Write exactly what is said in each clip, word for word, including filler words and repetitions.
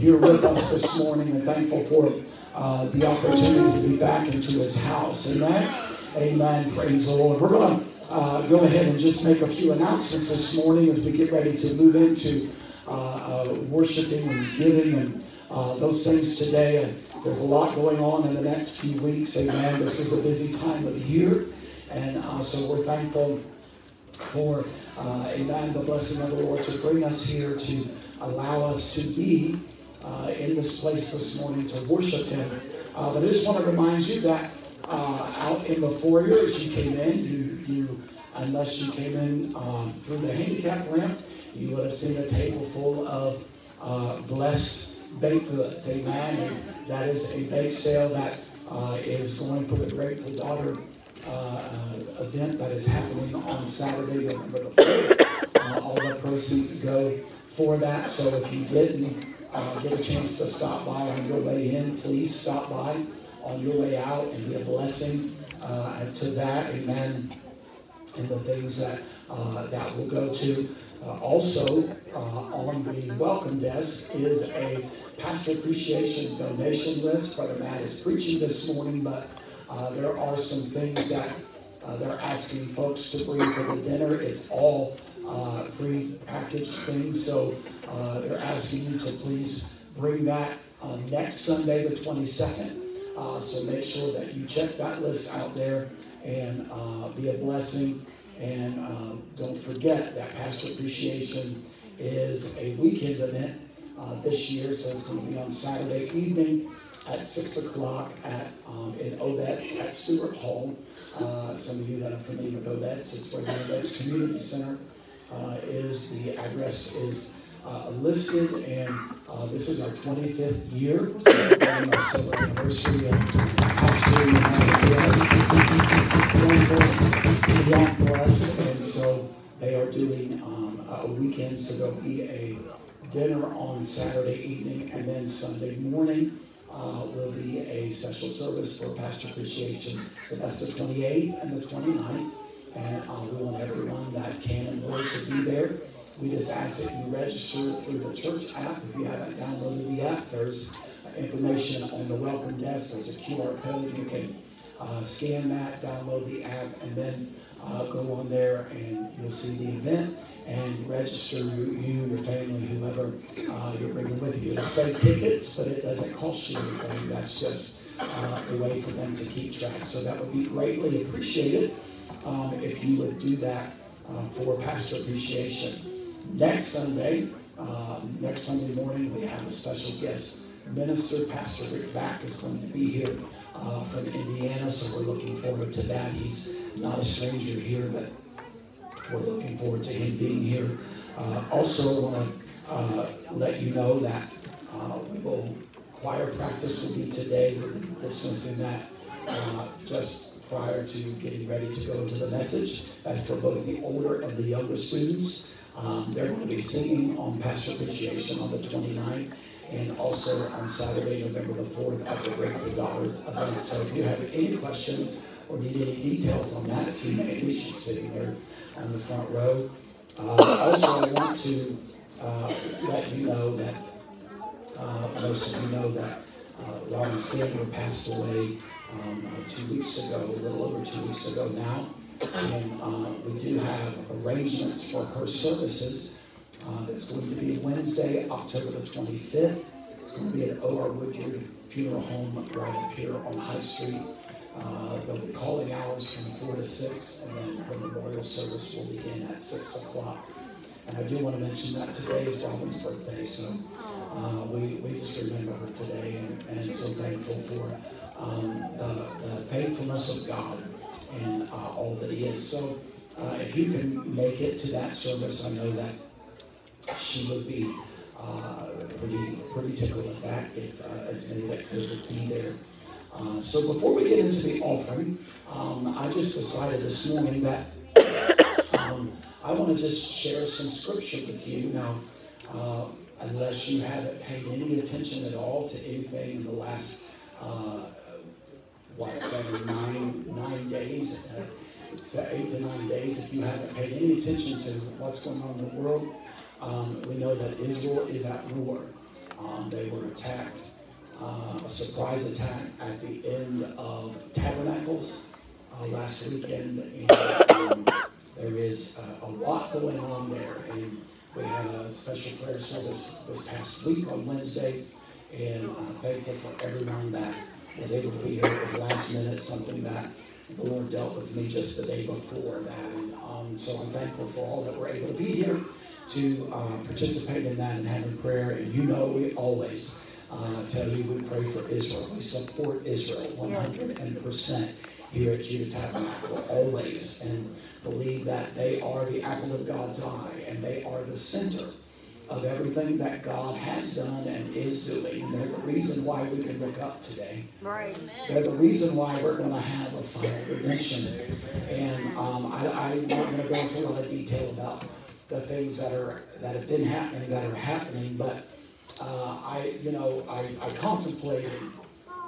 You're with us this morning, and thankful for uh, the opportunity to be back into His house. Amen. Amen. Praise the Lord. We're going to uh, go ahead and just make a few announcements this morning as we get ready to move into uh, uh, worshiping and giving and uh, those things today. Uh, there's a lot going on in the next few weeks. Amen. This is a busy time of the year, and uh, so we're thankful for uh, amen, the blessing of the Lord to bring us here, to allow us to be uh, in this place this morning to worship Him. Uh, but I just want to remind you that uh, out in the foyer, as you came in, you, you unless you came in uh, through the handicap ramp, you would have seen a table full of uh, blessed baked goods. Amen. And that is a bake sale that uh, is going for the Grateful Daughter Uh, uh, event that is happening on Saturday, November the fourth. Uh, all the proceeds go for that. So if you didn't uh, get a chance to stop by on your way in, please stop by on your way out and be a blessing uh, to that. Amen. And the things that uh, that will go to. Uh, also, uh, on the welcome desk is a pastor appreciation donation list. Brother Matt is preaching this morning, but Uh, there are some things that uh, they're asking folks to bring for the dinner. It's all uh, pre-packaged things, so uh, they're asking you to please bring that uh, next Sunday, the twenty-second. Uh, so make sure that you check that list out there and uh, be a blessing. And uh, don't forget that Pastor Appreciation is a weekend event uh, this year, so it's going to be on Saturday evening at six o'clock at, um, in Obetz at Stewart Hall. Uh, some of you that are familiar with Obetz, it's where the Obetz Community Center uh, is. The address is uh, listed, and uh, this is our twenty-fifth year. So our silver anniversary of Pastor Rick Back for us, and so they are doing um, a weekend, so there'll be a dinner on Saturday evening, and then Sunday morning Uh, will be a special service for Pastor Appreciation. So that's the twenty-eighth and the twenty-ninth. And uh, we want everyone that can and will to be there. We just ask that you register through the church app. If you haven't downloaded the app, there's information on the welcome desk. There's a Q R code. You can uh, scan that, download the app, and then uh, go on there and you'll see the event. And register you, your family, whoever uh, you're bringing with you. They say tickets, but it doesn't cost you anything. That's just uh, a way for them to keep track. So that would be greatly appreciated um, if you would do that uh, for Pastor Appreciation. Next Sunday, uh, next Sunday morning, we have a special guest minister. Pastor Rick Back is going to be here uh, from Indiana, so we're looking forward to that. He's not a stranger here, but we're looking forward to him being here. Uh, also, I want to uh, let you know that uh, we will, choir practice will be today. We're dismissing that uh, just prior to getting ready to go to the message. That's for both the older and the younger students. Um, they're going to be singing on Pastor Appreciation on the twenty-ninth and also on Saturday, November the fourth at the Grateful Daughter event. So if you have any questions or need any details on that, see Nate, she's sitting there on the front row. Uh, also, I want to uh, let you know that uh, most of you know that uh, Lauren Sandler passed away um, uh, two weeks ago, a little over two weeks ago now, and uh, we do have arrangements for her services. Uh, it's going to be Wednesday, October the twenty-fifth. It's going to be at O R Whittier Funeral Home right up here on High Street. Uh, they'll be calling hours from four to six, and then her memorial service will begin at six o'clock. And I do want to mention that today is Robin's birthday, so uh, we, we just remember her today, and, and so thankful for um, the, the faithfulness of God and uh, all that He is. So uh, if you can make it to that service, I know that she would be uh, pretty, pretty tickled at that, if uh, as many that could would be there. Uh, so before we get into the offering, um, I just decided this morning that um, I want to just share some scripture with you. Now, uh, unless you haven't paid any attention at all to anything in the last, uh, what, seven, nine, nine days, uh, it's eight to nine days, if you haven't paid any attention to what's going on in the world, um, we know that Israel is at war. Um, they were attacked, uh, a surprise attack at the end of Tabernacles uh, last weekend. And um, there is uh, a lot going on there. And we had a special prayer service this past week on Wednesday. And I'm thankful for everyone that was able to be here. It was last minute, something that the Lord dealt with me just the day before that. And um, so I'm thankful for all that were able to be here to uh, participate in that and have a prayer. And you know we always uh, tell you we pray for Israel. We support Israel one hundred percent here at Judah Tabernacle always, and believe that they are the apple of God's eye and they are the center of everything that God has done and is doing. They're the reason why we can look up today. Right. They're the reason why we're going to have a final redemption. And um, I, I'm not going to go into a lot of detail about the things that are that have been happening, that are happening, but uh, I, you know, I, I contemplated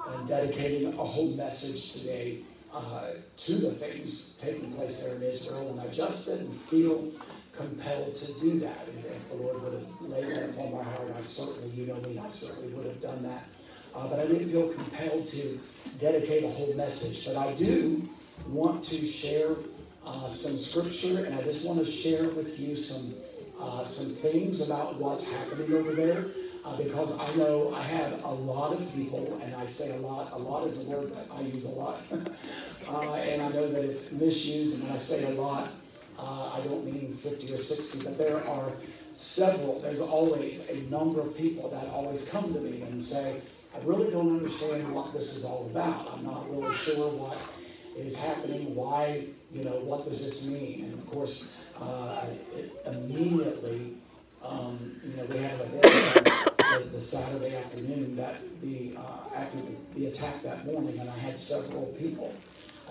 and dedicated a whole message today uh, to the things taking place there in Israel, and I just didn't feel compelled to do that. And if the Lord would have laid that upon my heart, I certainly, you know me, I certainly would have done that. Uh, but I didn't feel compelled to dedicate a whole message. But I do want to share uh, some scripture, and I just want to share with you some uh, some things about what's happening over there, uh, because I know I have a lot of people, and I say a lot. A lot is a word that I use a lot, uh, and I know that it's misused, and I say a lot. Uh, I don't mean fifty or sixty, but there are several, there's always a number of people that always come to me and say, I really don't understand what this is all about. I'm not really sure what is happening, why, you know, what does this mean? And of course, uh, it immediately, um, you know, we had a video the Saturday afternoon that the, uh, after the, the attack that morning, and I had several people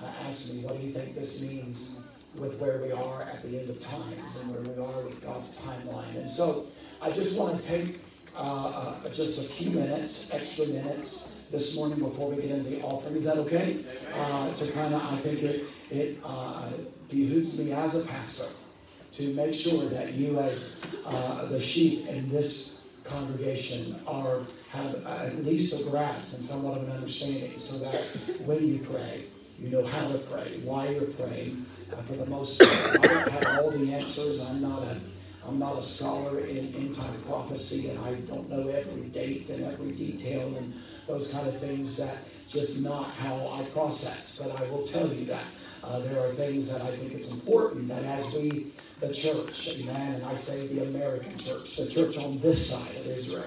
uh, ask me, what do you think this means with where we are at the end of times and where we are with God's timeline? And so I just want to take uh, uh, just a few minutes, extra minutes this morning before we get into the offering. Is that okay? Uh, to kind of, I think it, it uh, behooves me as a pastor to make sure that you as uh, the sheep in this congregation are have at least a grasp and somewhat of an understanding so that when you pray, you know how to pray, why you're praying. Uh, for the most part, I don't have all the answers. I'm not a, I'm not a scholar in anti-prophecy, and I don't know every date and every detail and those kind of things. That just not how I process. But I will tell you that uh, there are things that I think it's important that as we, the church, amen, and I say the American church, the church on this side of Israel,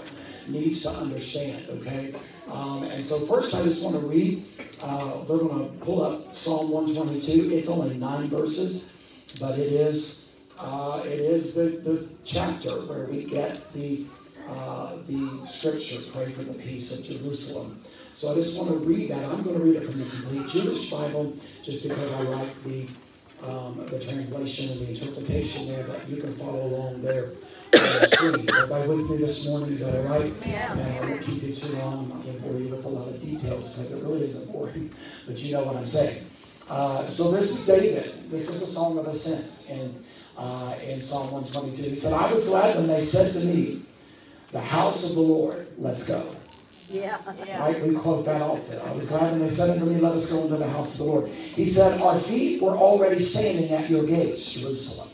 needs to understand, okay? Um, and so first I just want to read, uh, we're going to pull up Psalm one twenty-two. It's only nine verses, but it is uh, it is this, this chapter where we get the, uh, the scripture, pray for the peace of Jerusalem. So I just want to read that. I'm going to read it from the Complete Jewish Bible just because I like the, um, the translation and the interpretation there, but you can follow along there. Everybody with me this morning, is that all right? Yeah. And I won't keep you too long. I'm not going to bore you with a lot of details because it really isn't boring, but you know what I'm saying. Uh, so this is David. This is a song of ascents in, uh, in Psalm one twenty-two. He said, I was glad when they said to me, the house of the Lord, let's go. Yeah. yeah. Right? We quote that often. I was glad when they said unto me, let us go into the house of the Lord. He said, our feet were already standing at your gates, Jerusalem.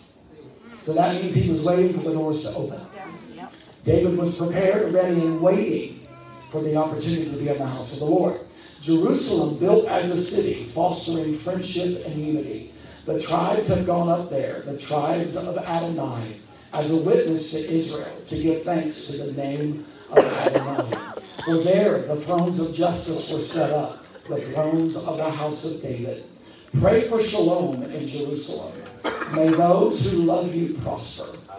So that means he was waiting for the doors to open. Yeah, yep. David was prepared, ready, and waiting for the opportunity to be in the house of the Lord. Jerusalem built as a city, fostering friendship and unity. The tribes have gone up there, the tribes of Adonai, as a witness to Israel, to give thanks to the name of Adonai. For there the thrones of justice were set up, the thrones of the house of David. Pray for shalom in Jerusalem. May those who love you prosper.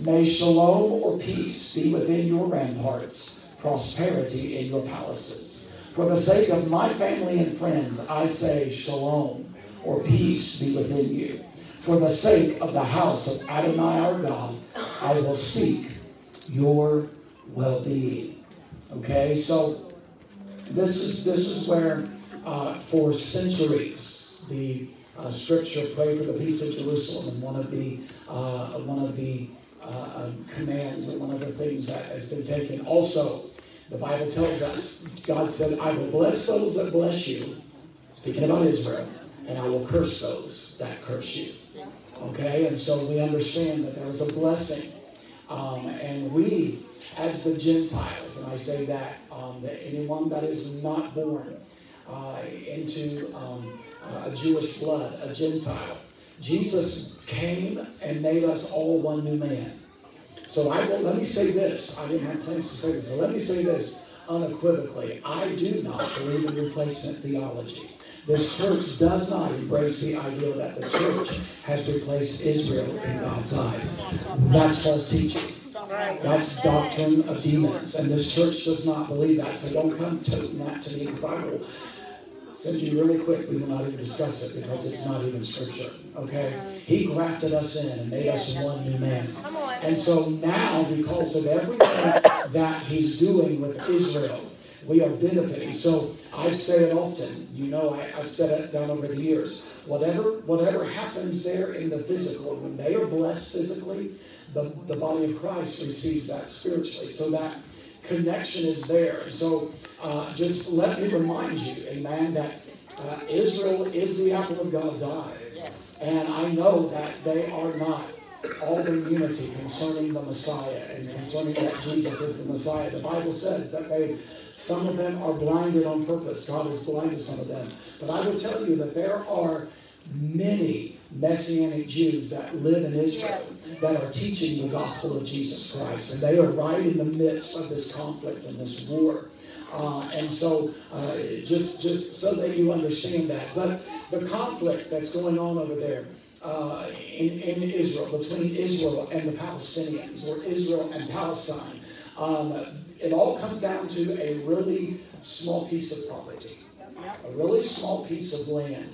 May shalom or peace be within your ramparts, prosperity in your palaces. For the sake of my family and friends, I say shalom or peace be within you. For the sake of the house of Adonai our God, I will seek your well-being. Okay, so this is, this is where uh, for centuries the Uh, scripture, pray for the peace of Jerusalem. And one of the uh, one of the uh, commands, or one of the things that has been taken also The Bible tells us, God said, I will bless those that bless you, speaking about Israel, and I will curse those that curse you. Okay, and so we understand that there was a blessing. Um, and we, as the Gentiles, and I say that, um, that anyone that is not born uh, into um, a Jewish blood, a Gentile, Jesus came and made us all one new man. So I will, let me say this. I didn't have plans to say this, but let me say this unequivocally. I do not believe in replacement theology. This church does not embrace the idea that the church has replaced Israel in God's eyes. That's false teaching. That's doctrine of demons. And this church does not believe that. So don't come toting that to me because I will send you really quick. We will not even discuss it because it's not even scripture. Okay? He grafted us in and made us one new man. And so now, because of everything that he's doing with Israel, we are benefiting. So I say it often. You know, I, I've said it down over the years. Whatever whatever happens there in the physical, when they are blessed physically, the, the body of Christ receives that spiritually. So that connection is there. So uh, just let me remind you, amen, that uh, Israel is the apple of God's eye. And I know that they are not all in unity concerning the Messiah and concerning that Jesus is the Messiah. The Bible says that they... some of them are blinded on purpose. God has blinded some of them. But I will tell you that there are many Messianic Jews that live in Israel that are teaching the gospel of Jesus Christ. And they are right in the midst of this conflict and this war. Uh, and so uh, just, just so that you understand that. But the conflict that's going on over there uh, in, in Israel, between Israel and the Palestinians, or Israel and Palestine, um, it all comes down to a really small piece of property, a really small piece of land.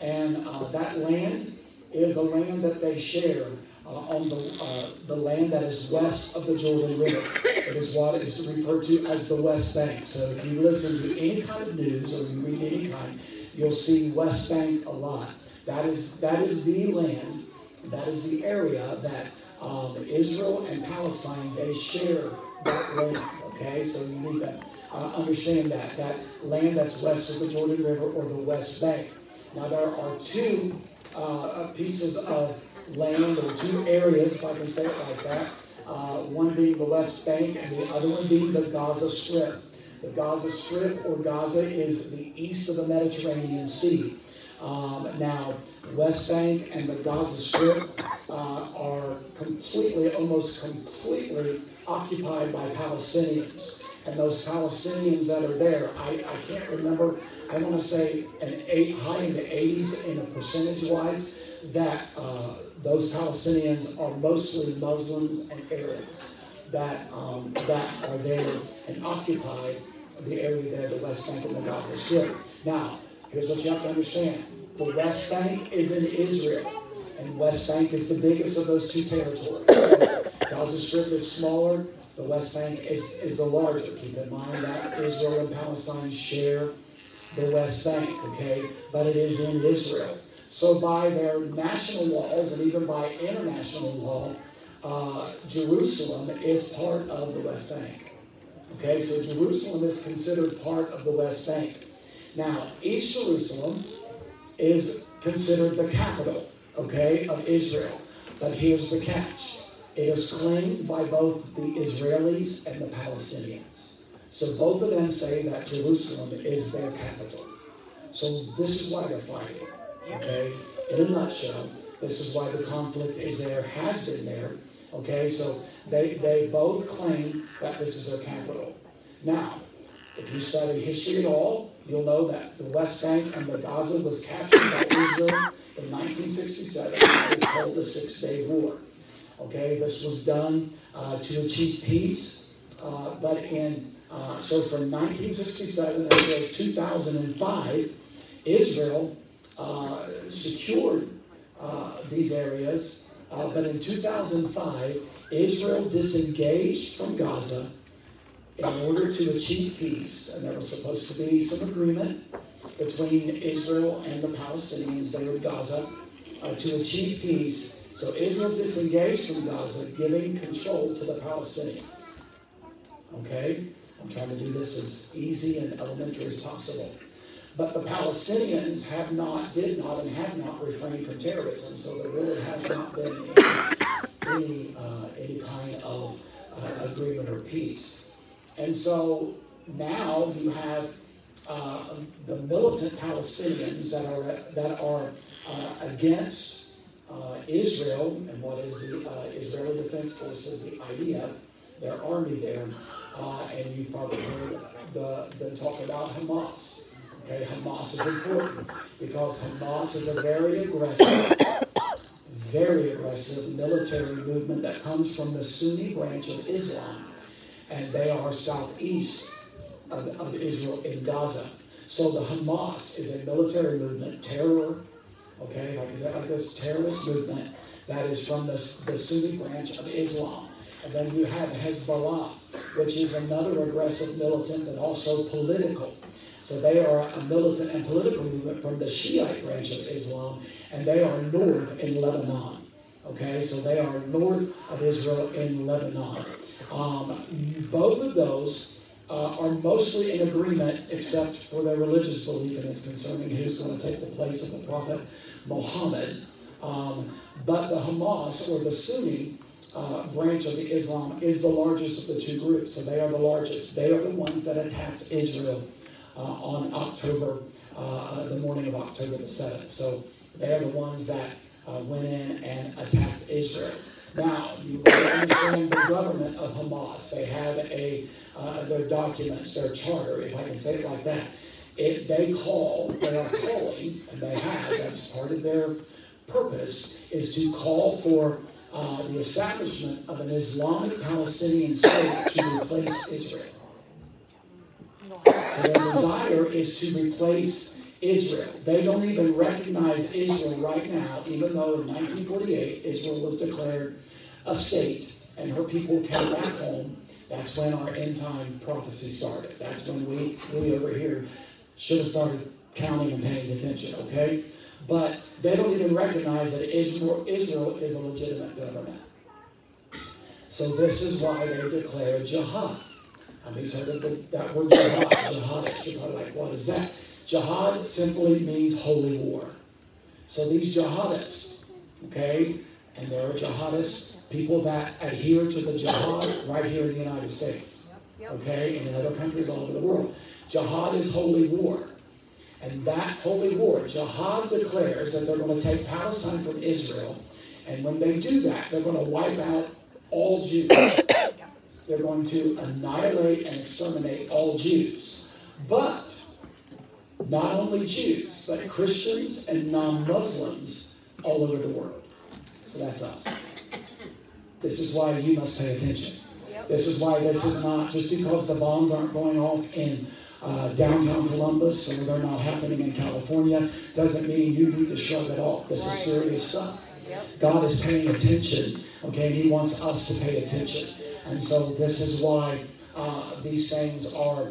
And uh, that land is a land that they share uh, on the, uh, the land that is west of the Jordan River. It is what is referred to as the West Bank. So if you listen to any kind of news or you read any kind, you'll see West Bank a lot. That is, that is the land, that is the area that um, Israel and Palestine, they share that land. Okay, so you need to uh, understand that, that land that's west of the Jordan River or the West Bank. Now there are two uh, pieces of land or two areas, if I can say it like that, uh, one being the West Bank and the other one being the Gaza Strip. The Gaza Strip or Gaza is the east of the Mediterranean Sea. Um, now, West Bank and the Gaza Strip uh, are completely, almost completely occupied by Palestinians. And those Palestinians that are there, I, I can't remember, I want to say an eight, high in the eighties in a percentage-wise, that uh, those Palestinians are mostly Muslims and Arabs that, um, that are there and occupy the area there, the West Bank and the Gaza Strip. Now, here's what you have to understand. The West Bank is in Israel, and West Bank is the biggest of those two territories. So Gaza Strip is smaller. The West Bank is, is the larger. Keep in mind that Israel and Palestine share the West Bank, okay? But it is in Israel. So by their national laws and even by international law, uh, Jerusalem is part of the West Bank, okay? So Jerusalem is considered part of the West Bank. Now, East Jerusalem is considered the capital, okay, of Israel. But here's the catch. It is claimed by both the Israelis and the Palestinians. So both of them say that Jerusalem is their capital. So this is why they're fighting, okay? In a nutshell, this is why the conflict is there, has been there, okay? So they, they both claim that this is their capital. Now, if you study history at all, you'll know that the West Bank and the Gaza was captured by Israel in nineteen sixty-seven. It was called the Six-Day War. Okay, this was done uh, to achieve peace. Uh, but in uh, so from nineteen sixty-seven until two thousand five, Israel uh, secured uh, these areas. Uh, but in two thousand five, Israel disengaged from Gaza in order to achieve peace, and there was supposed to be some agreement between Israel and the Palestinians there in Gaza uh, to achieve peace. So Israel disengaged from Gaza, giving control to the Palestinians. Okay? I'm trying to do this as easy and elementary as possible. But the Palestinians have not, did not, and have not refrained from terrorism, so there really has not been any, uh, any kind of uh, agreement or peace. And so now you have uh, the militant Palestinians that are, that are uh, against Uh, Israel and what is the uh, Israeli Defense Forces, the I D F, their army there, uh, and you've probably heard the, the talk about Hamas. Okay, Hamas is important because Hamas is a very aggressive, very aggressive military movement that comes from the Sunni branch of Islam, and they are southeast of, of Israel in Gaza. So the Hamas is a military movement, terror. Okay, like, is that like this terrorist movement that is from the, the Sunni branch of Islam. And then you have Hezbollah, which is another aggressive militant and also political. So they are a militant and political movement from the Shiite branch of Islam, and they are north in Lebanon. Okay, so they are north of Israel in Lebanon. Um, both of those Uh, are mostly in agreement except for their religious belief, and it's concerning who's going to take the place of the Prophet Muhammad. Um, but the Hamas, or the Sunni uh, branch of the Islam, is the largest of the two groups, so they are the largest. They are the ones that attacked Israel uh, on October, uh, the morning of October the seventh. So they are the ones that uh, went in and attacked Israel. Now, you understand the government of Hamas. They have a, uh, their documents, their charter, if I can say it like that. It, they call, they are calling, and they have, that's part of their purpose, is to call for uh, the establishment of an Islamic Palestinian state to replace Israel. So their desire is to replace Israel. They don't even recognize Israel right now, even though in nineteen forty-eight Israel was declared a state, and her people came back home. That's when our end-time prophecy started. That's when we, we over here should have started counting and paying attention, okay? But they don't even recognize that Israel, Israel is a legitimate government. So this is why they declare jihad. I mean, so that, that word jihad, jihadists, you're probably like, what is that? Jihad simply means holy war. So these jihadists, okay, and there are jihadists, people that adhere to the jihad right here in the United States, okay, and in other countries all over the world. Jihad is holy war. And that holy war, jihad declares that they're going to take Palestine from Israel, and when they do that, they're going to wipe out all Jews. They're going to annihilate and exterminate all Jews. But not only Jews, but Christians and non-Muslims all over the world. So that's us. This is why you must pay attention. Yep. This is why this is not, just because the bombs aren't going off in uh, downtown Columbus, or they're not happening in California, doesn't mean you need to shove it off. This is serious stuff. Yep. God is paying attention, okay, and he wants us to pay attention. And so this is why uh, these things are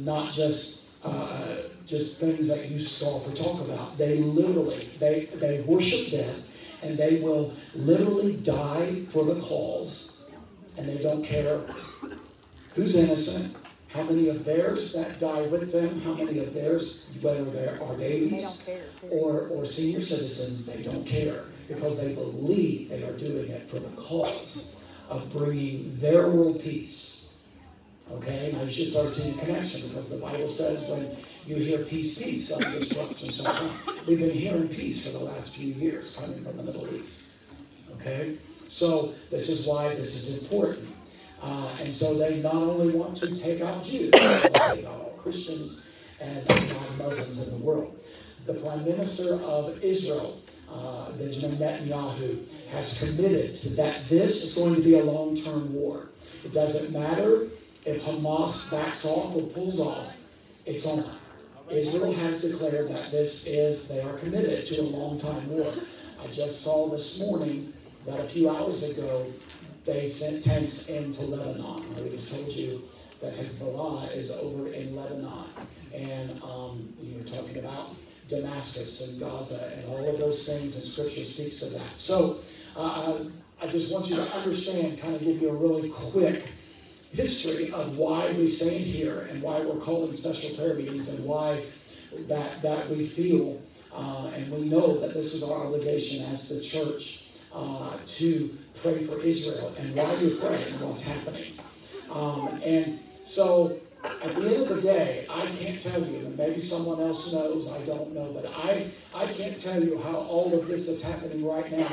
not just uh, just things that you saw or talk about. They literally, they, they worship death. And they will literally die for the cause, and they don't care who's innocent, how many of theirs that die with them, how many of theirs, whether they are babies or, or senior citizens, they don't care, because they believe they are doing it for the cause of bringing their world peace. Okay, now you should start seeing a connection, because the Bible says when you hear peace, peace, self-destruction, self-harm. We've been hearing peace for the last few years coming from the Middle East. Okay? So this is why this is important. Uh, and so they not only want to take out Jews, they want to take out all Christians and non-Muslims in the world. The Prime Minister of Israel, uh, Benjamin Netanyahu, has committed to that this is going to be a long-term war. It doesn't matter if Hamas backs off or pulls off. It's on. Israel has declared that this is, they are committed to a long-time war. I just saw this morning that a few hours ago, they sent tanks into Lebanon. I just told you that Hezbollah is over in Lebanon. And um, you're talking about Damascus and Gaza and all of those things, and Scripture speaks of that. So uh, I just want you to understand, kind of give you a really quick history of why we sing here and why we're calling special prayer meetings and why that, that we feel uh, and we know that this is our obligation as the church uh, to pray for Israel and why we pray and what's happening. Um, and so at the end of the day, I can't tell you, and maybe someone else knows, I don't know, but I, I can't tell you how all of this that's happening right now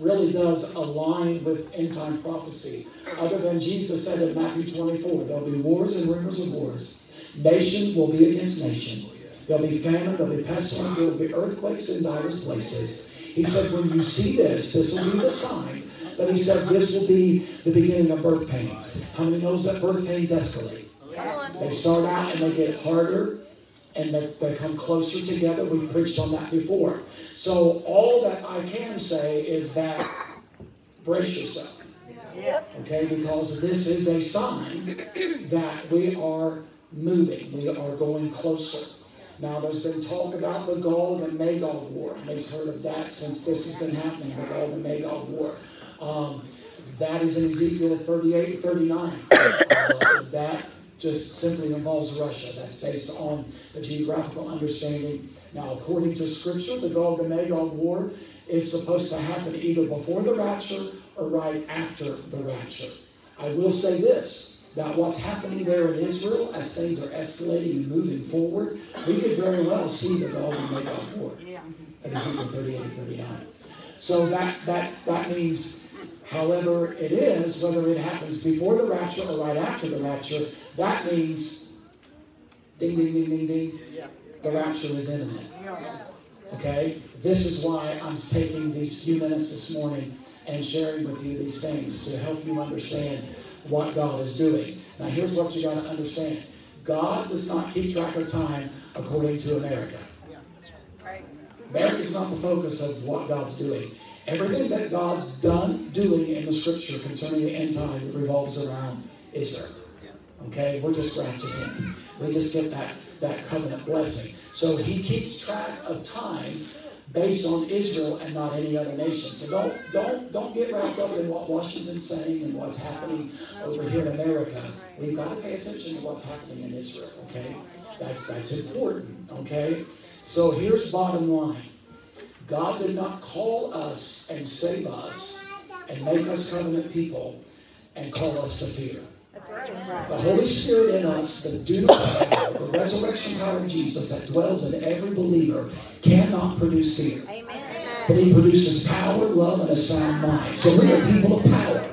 really does align with end-time prophecy. Other than Jesus said in Matthew twenty-four, there'll be wars and rumors of wars. Nation will be against nation. There'll be famine, there'll be pestilence, there'll be earthquakes in diverse places. He said, when you see this, this will be the signs. But he said, this will be the beginning of birth pains. How many knows that birth pains escalate? They start out and they get harder and they, they come closer together. We preached on that before. So all that I can say is that brace yourself. Okay, because this is a sign that we are moving. We are going closer. Now, there's been talk about the Gog and Magog war. I've heard of that since this has been happening, the Gog and Magog war. Um, that is in Ezekiel thirty-eight, thirty-nine. Uh, that just simply involves Russia. That's based on the geographical understanding. Now, according to Scripture, the Gog and Magog war is supposed to happen either before the rapture or right after the rapture. I will say this. That what's happening there in Israel, as things are escalating and moving forward, we could very well see the Gog and Magog war at Ezekiel thirty-eight and thirty-nine. So that, that, that means, however it is, whether it happens before the rapture or right after the rapture, that means, ding, ding, ding, ding, ding, the rapture is imminent. Okay? This is why I'm taking these few minutes this morning and sharing with you these things to help you understand what God is doing. Now, here's what you got to understand. God does not keep track of time according to America. America is not the focus of what God's doing. Everything that God's done, doing in the Scripture concerning the end time revolves around Israel. Okay? We're just grafted in. We just get that, that covenant blessing. So he keeps track of time based on Israel and not any other nation. So don't don't don't get wrapped up in what Washington's saying and what's happening over here in America. We've got to pay attention to what's happening in Israel, okay? That's that's important, okay? So here's bottom line. God did not call us and save us and make us covenant people and call us to fear. That's right. The Holy Spirit in us, the dunamis power, the resurrection power of Jesus that dwells in every believer, cannot produce fear. Amen. But he produces power, love, and a sound mind. So we are people of power.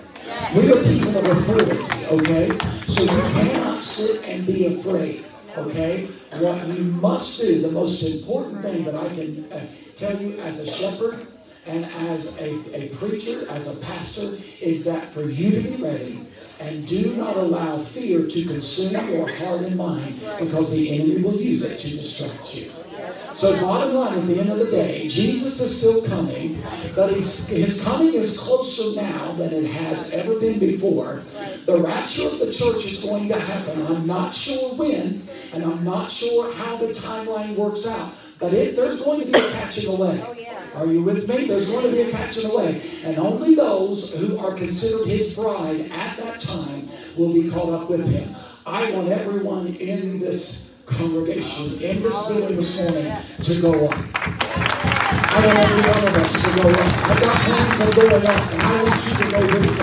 We are people of authority, okay? So you cannot sit and be afraid, okay? What you must do, the most important thing that I can uh, tell you as a shepherd and as a, a preacher, as a pastor, is that for you to be ready. And do not allow fear to consume your heart and mind, because the enemy will use it to distract you. So bottom line, at the end of the day, Jesus is still coming, but his, his coming is closer now than it has ever been before. The rapture of the church is going to happen. I'm not sure when, and I'm not sure how the timeline works out, but it, there's going to be a catching away. Are you with me? There's going to be a catching away. And only those who are considered his bride at that time will be caught up with him. I want everyone in this congregation, in this building this morning, to go up. I want every one of us to go up. I've got plans of going up, and I want you to go with me.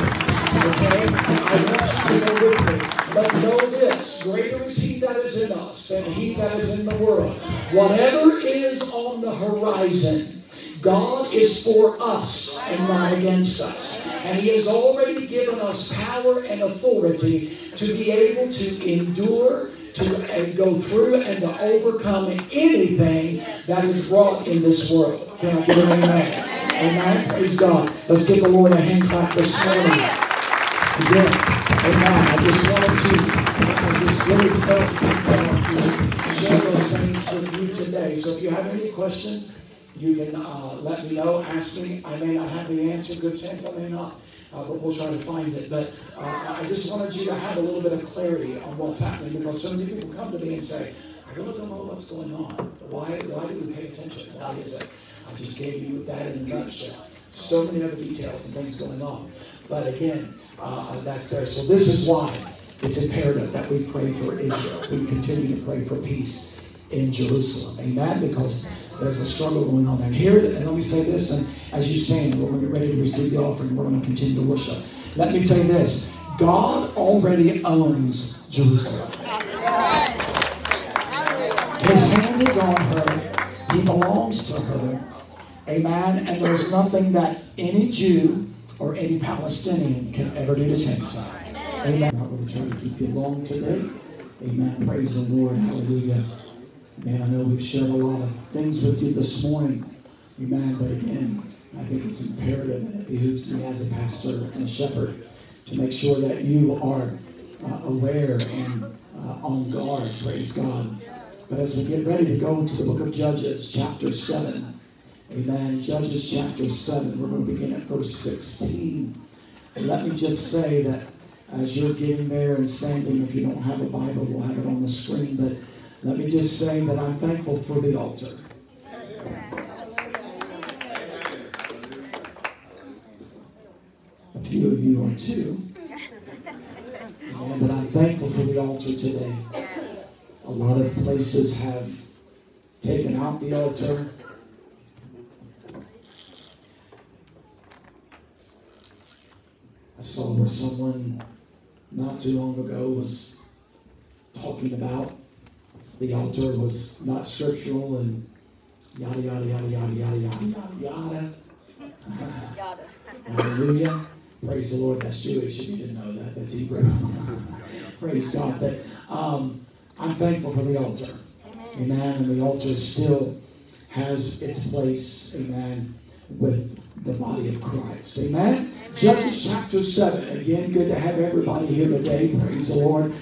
Okay? I want you to go with me. But know this, greater is he that is in us than he that is in the world. Whatever is on the horizon, God is for us and not against us. And he has already given us power and authority to be able to endure, to and go through, and to overcome anything that is brought in this world. Can I give an amen? Amen. Praise God. Let's give the Lord a hand clap this morning. Again, amen. I just wanted to, I just really felt to share those things with you today. So if you have any questions, you can uh, let me know, ask me. I may not have the answer, good chance I may not, uh, but we'll try to find it. But uh, I just wanted you to have a little bit of clarity on what's happening, because so many people come to me and say, I really don't know what's going on. Why, why do we pay attention? Why is it? I just gave you that in a nutshell. So many other details and things going on. But again, uh, that's there. So this is why It's imperative that we pray for Israel. We continue to pray for peace in Jerusalem. Amen? Because there's a struggle going on there. And here, and let me say this, and as you stand, we're going to get ready to receive the offering. We're going to continue to worship. Let me say this. God already owns Jerusalem. His hand is on her. He belongs to her. Amen? And there's nothing that any Jew or any Palestinian can ever do to change that. Amen. I'm not going to try to keep you long today. Amen. Praise the Lord. Hallelujah. Man, I know we've shared a lot of things with you this morning. Amen. But again, I think it's imperative, and it behooves me as a pastor and a shepherd to make sure that you are uh, aware and uh, on guard. Praise God. But as we get ready to go to the book of Judges, chapter seven. Amen. Judges chapter seven. We're going to begin at verse sixteen. And let me just say that as you're getting there and standing, if you don't have a Bible, we'll have it on the screen. But let me just say that I'm thankful for the altar. A few of you are too. Yeah, but I'm thankful for the altar today. A lot of places have taken out the altar. I saw where someone not too long ago was talking about the altar was not scriptural and yada, yada, yada, yada, yada, yada, yada, yada. Yada. Hallelujah. Praise the Lord. That's Jewish. If you didn't know that, that's Hebrew. Praise God. But um, I'm thankful for the altar. Amen. Amen. And the altar still has its place. Amen. With the body of Christ. Amen. Judges chapter seven. Again, good to have everybody here today. Praise the Lord.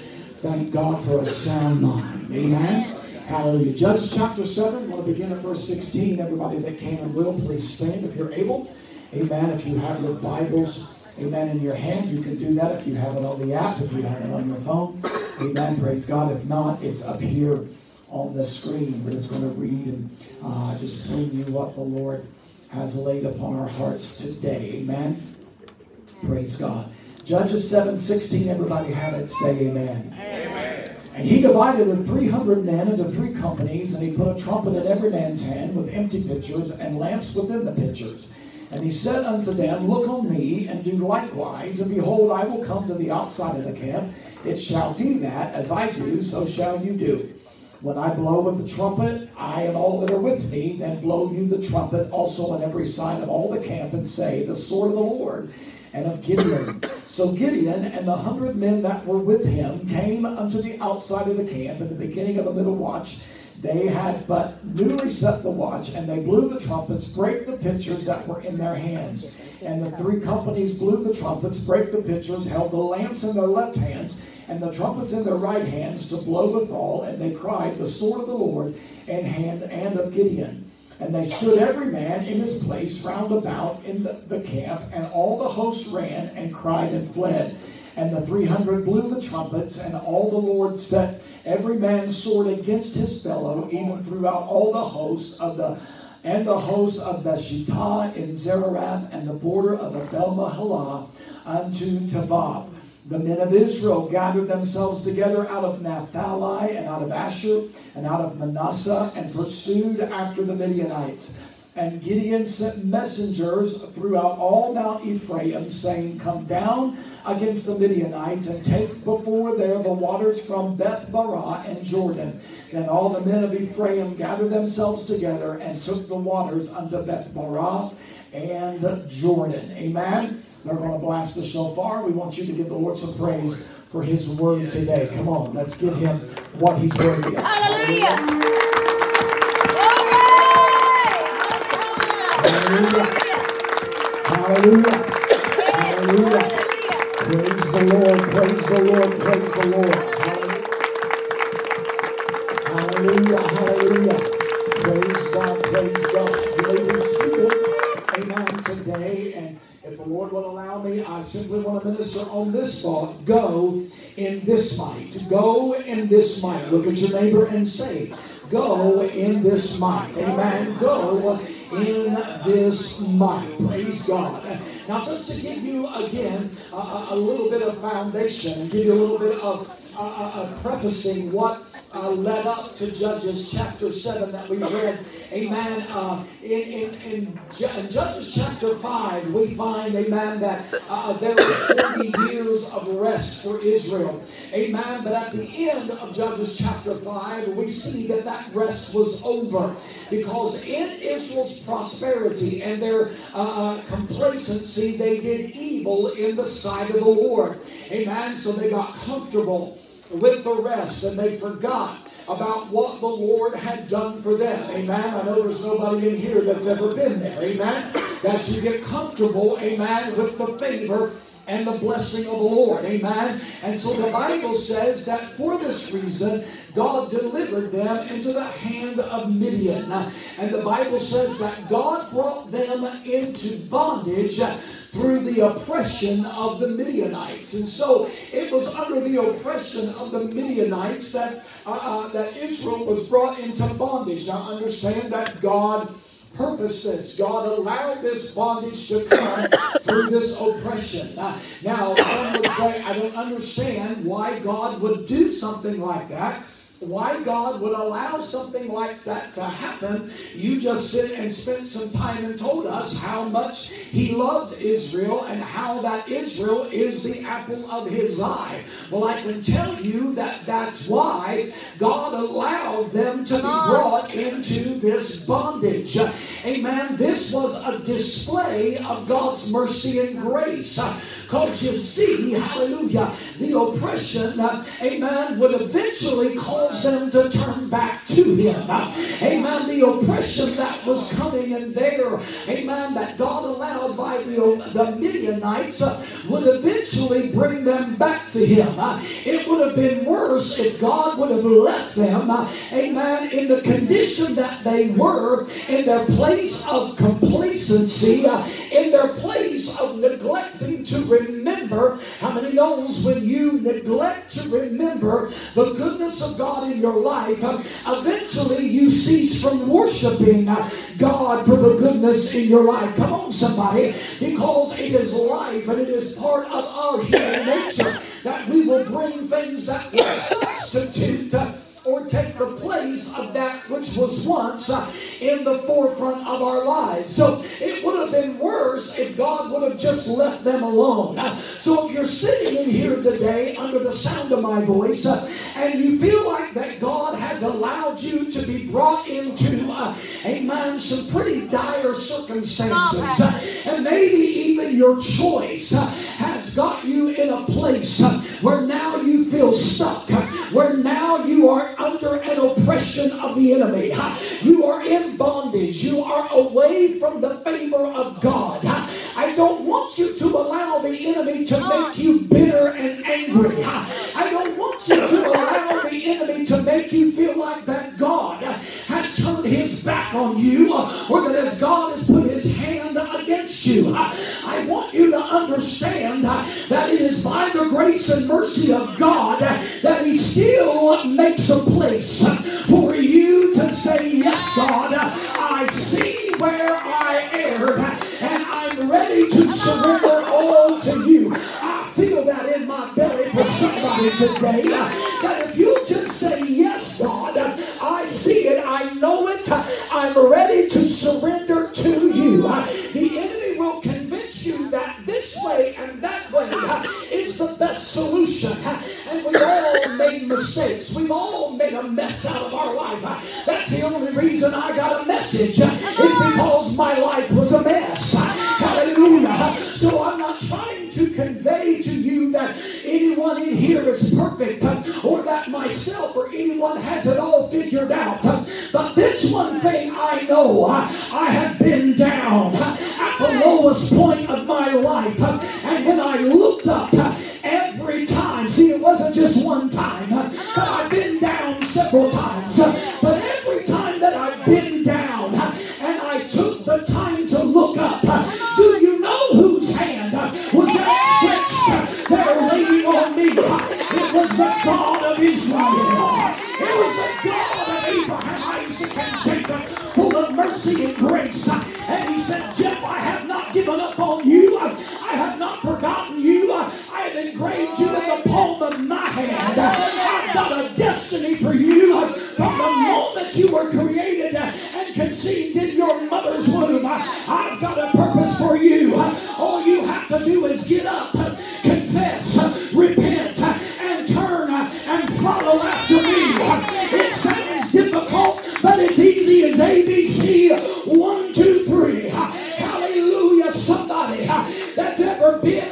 Thank God for a sound mind. Amen. Hallelujah. Judges chapter seven. We're going to begin at verse sixteen. Everybody that can and will, please stand if you're able. Amen. If you have your Bibles, amen, in your hand, you can do that. If you have it on the app, if you have it on your phone, amen. Praise God. If not, it's up here on the screen. We're just going to read and uh, just bring you what the Lord has laid upon our hearts today. Amen. Praise God. Judges seven sixteen, everybody have it, say amen. Amen. And he divided the three hundred men into three companies, and he put a trumpet in every man's hand with empty pitchers and lamps within the pitchers. And he said unto them, Look on me, and do likewise, and behold, I will come to the outside of the camp. It shall be that, as I do, so shall you do. When I blow with the trumpet, I and all that are with me, then blow you the trumpet also on every side of all the camp, and say, The sword of the Lord and of Gideon. So Gideon and the hundred men that were with him came unto the outside of the camp at the beginning of the middle watch. They had but newly set the watch, and they blew the trumpets, brake the pitchers that were in their hands. And the three companies blew the trumpets, brake the pitchers, held the lamps in their left hands, and the trumpets in their right hands to blow withal. And they cried, The sword of the Lord in hand and of Gideon. And they stood every man in his place round about in the, the camp, and all the host ran and cried and fled. And the three hundred blew the trumpets, and all the Lord set every man's sword against his fellow, even throughout all the host of the and the host of Beshittah in Zerarath, and the border of Abel Mahalah unto Tabab. The men of Israel gathered themselves together out of Naphtali, and out of Asher, and out of Manasseh, and pursued after the Midianites. And Gideon sent messengers throughout all Mount Ephraim, saying, Come down against the Midianites, and take before there the waters from Beth Barah and Jordan. Then all the men of Ephraim gathered themselves together, and took the waters unto Beth Barah and Jordan. Amen. They're going to blast the shofar. We want you to give the Lord some praise for his word today. Come on, let's give him what he's worthy of. Hallelujah. Hallelujah. Hallelujah. Hallelujah. Praise the Lord. Praise the Lord. Praise the Lord. Hallelujah. Hallelujah. Praise God. Praise God. You may be seated. Amen. Today, and if the Lord will allow me, I simply want to minister on this thought. Go in this might. Go in this might. Look at your neighbor and say, Go in this might. Amen. Go in this might. Praise God. Now, just to give you, again, a, a little bit of foundation, give you a little bit of uh, uh, prefacing what uh, led up to Judges chapter seven that we read. Amen. Uh, in, in, in, J- in Judges chapter five, we find, amen, that uh, there were forty years of rest for Israel. Amen. But at the end of Judges chapter five, we see that that rest was over. Because in Israel's prosperity and their uh, complacency, they did evil in the sight of the Lord. Amen. So they got comfortable with the rest and they forgot about what the Lord had done for them. Amen. I know there's nobody in here that's ever been there. Amen. That you get comfortable, amen, with the favor and the blessing of the Lord. Amen. And so the Bible says that for this reason, God delivered them into the hand of Midian. And the Bible says that God brought them into bondage through the oppression of the Midianites. And so it was under the oppression of the Midianites that, uh, uh, that Israel was brought into bondage. Now understand that God purposes. God allowed this bondage to come through this oppression. Uh, now, some would say, I don't understand why God would do something like that. Why God would allow something like that to happen. You just sit and spent some time and told us how much he loves Israel and how that Israel is the apple of his eye. Well, I can tell you that that's why God allowed them to be brought into this bondage. Amen. This was a display of God's mercy and grace. Because you see, hallelujah, the oppression, uh, amen, would eventually cause them to turn back to him. Uh, amen, the oppression that was coming in there, amen, that God allowed by the, the Midianites uh, would eventually bring them back to him. Uh, it would have been worse if God would have left them, uh, amen, in the condition that they were, in their place of complacency, uh, in their place of neglecting to remember. How many knows when you neglect to remember the goodness of God in your life, eventually you cease from worshiping God for the goodness in your life. Come on, somebody, because it is life and it is part of our human nature that we will bring things that will substitute or take the place of that which was once uh, in the forefront of our lives. So it would have been worse if God would have just left them alone. Uh, so if you're sitting in here today under the sound of my voice uh, and you feel like that God has allowed you to be brought into, uh, amen, some pretty dire circumstances, uh, and maybe even your choice uh, has got you in a place uh, where now you feel stuck, uh, where now you are under an oppression of the enemy. You are in bondage. You are away from the favor of God. I don't want you to allow the enemy to make you bitter and angry. I don't want you to allow the enemy to make you feel like that God has turned his back on you or that as God has put his hand against you. I want you to understand that it is by the grace and mercy of God that he still makes a place for you to say, yes, God, I see where I erred and I'm ready to surrender all to you. I feel that in my belly for somebody today, that if you just say, yes, God, I see it, I know it, I'm ready to surrender to you. The enemy will convince you that this way and that way is the best solution. And we all made mistakes. We've all made a mess out of our life. That's the only reason I got a message, is because my life was a mess. Hallelujah. So I'm not trying to convey to you that anyone in here is perfect or that myself or anyone has it all figured out. But this one thing I know, I have been down at the lowest point of my life. And when I looked up, every time, see, it wasn't just one time, but I've been down several times. But every time that I've been down and I took the time to look up, do you know whose hand was outstretched there leaning on me? It was the God of Israel. It was the God of Abraham, Isaac, and Jacob, full of mercy and grace. And he said, Jeff, I have not given up on you. mother's womb. I've got a purpose for you. All you have to do is get up, confess, repent, and turn and follow after me. It sounds difficult, but it's easy as A B C. One, two, three. Hallelujah, somebody that's ever been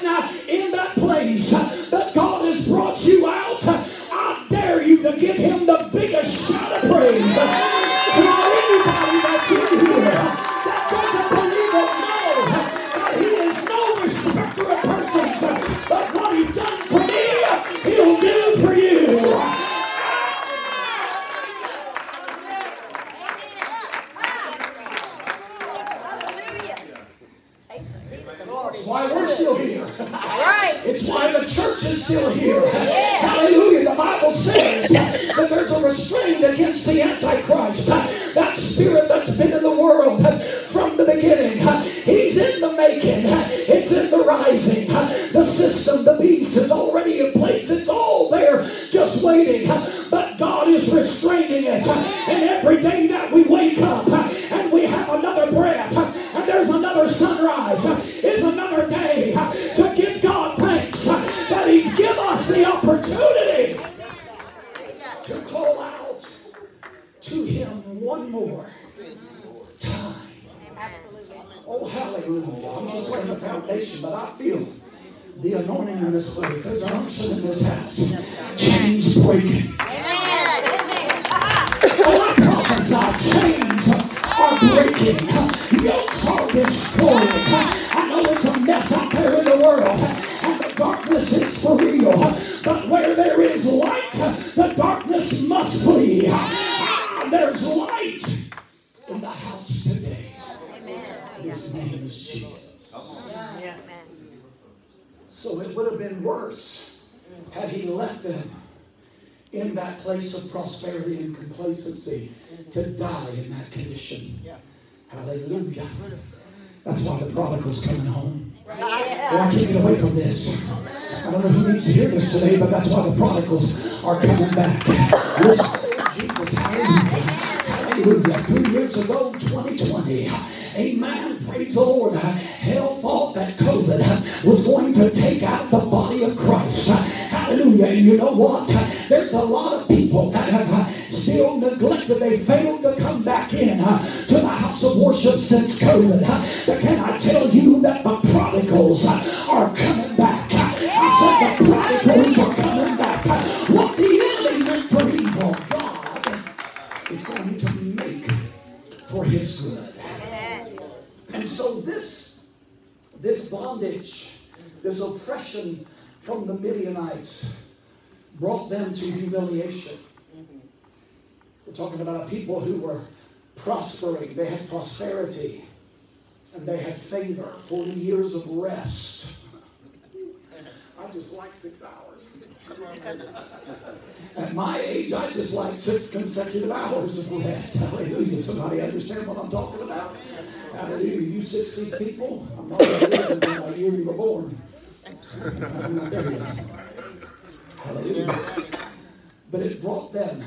in that place that God has brought you out, I dare you to give him the biggest shout of praise. To anybody that's in here that doesn't believe or know that he is no respecter of persons, but what he done for me, he'll do for you. It's why we're still here. It's why the church is still here. Hallelujah. The Bible says that there's a restraint against the Antichrist. That spirit that's been in the world from the beginning. He's in the making. It's in the rising. The system, the beast is already in place. It's all there just waiting. But God is restraining it. And every day that we wake up and we have another breath and there's another sunrise, it's another day to give God thanks that he's given us the opportunity to call out to him one more time. Oh, hallelujah. I'm just laying the foundation, but I feel the anointing in this place. There's an unction in this house. Chains breaking. Well, I prophesy chains are breaking. Yokes are destroyed. I know it's a mess out there in the world. Darkness is for real, but where there is light, the darkness must flee. Ah, there's light in the house today. And his name is Jesus. So it would have been worse had he left them in that place of prosperity and complacency to die in that condition. Hallelujah. That's why the prodigal's coming home. Well, I can't get away from this. I don't know who needs to hear this today, but that's why the prodigals are coming back. Listen, Jesus, hallelujah. Three years ago, twenty twenty, amen, praise the Lord, hell thought that COVID was going to take out the body of Christ. Hallelujah. And you know what? There's a lot of people that have still neglected. They failed to come back in uh, to the house of worship since COVID. Uh, but can I tell you that the prodigals uh, are coming back? I said the prodigals are coming back. Uh, what the enemy meant for evil, God is going to make for his good. And so this, this bondage, this oppression from the Midianites brought them to humiliation. We're talking about a people who were prospering. They had prosperity. And they had favor. forty years of rest. I just like six hours. At my age, I just like six consecutive hours of rest. Hallelujah. Somebody understand what I'm talking about? Hallelujah. You sixties people, I'm not going to live until the year you were born. I'm not there yet. Hallelujah. But it brought them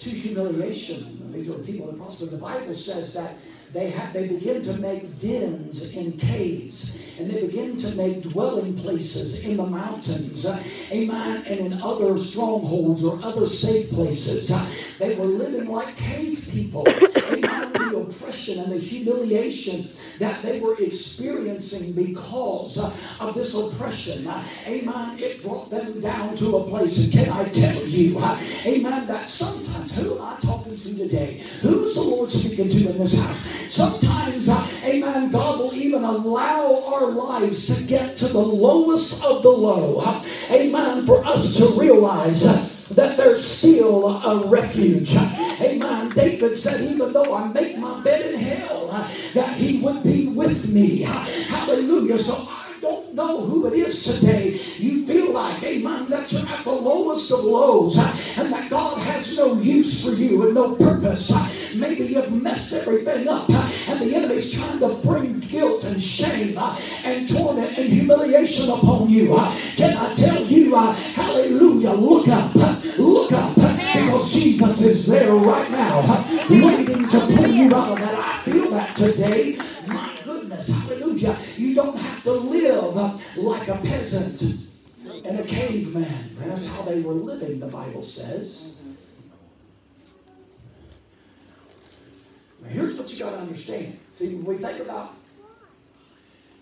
to humiliation. These are people that prospered. The Bible says that they have, they begin to make dens in caves, and they begin to make dwelling places in the mountains, uh, amen, and in other strongholds or other safe places. Uh, they were living like cave people. Amen. The oppression and the humiliation that they were experiencing because uh, of this oppression. Uh, amen. It brought them down to a place. And can I tell you, uh, amen, that sometimes, who am I talking to today? Who's the Lord speaking to in this house? Sometimes, uh, amen, God will even allow our lives to get to the lowest of the low. Uh, amen. For us to realize uh, that there's still a refuge. Amen. David said, even though I make my bed in hell, that he would be with me. Hallelujah. So I don't know who it is today. You feel like, amen, that you're at the lowest of lows and that God has no use for you and no purpose. Maybe you've messed everything up and the enemy's trying to bring guilt and shame and torment and humiliation upon you. Can I tell you, hallelujah, look up. Look up, because Jesus is there right now, waiting to pull you all that I feel that today. My goodness, hallelujah. You don't have to live like a peasant and a caveman. That's how they were living, the Bible says. Now here's what you got to understand. See, when we think about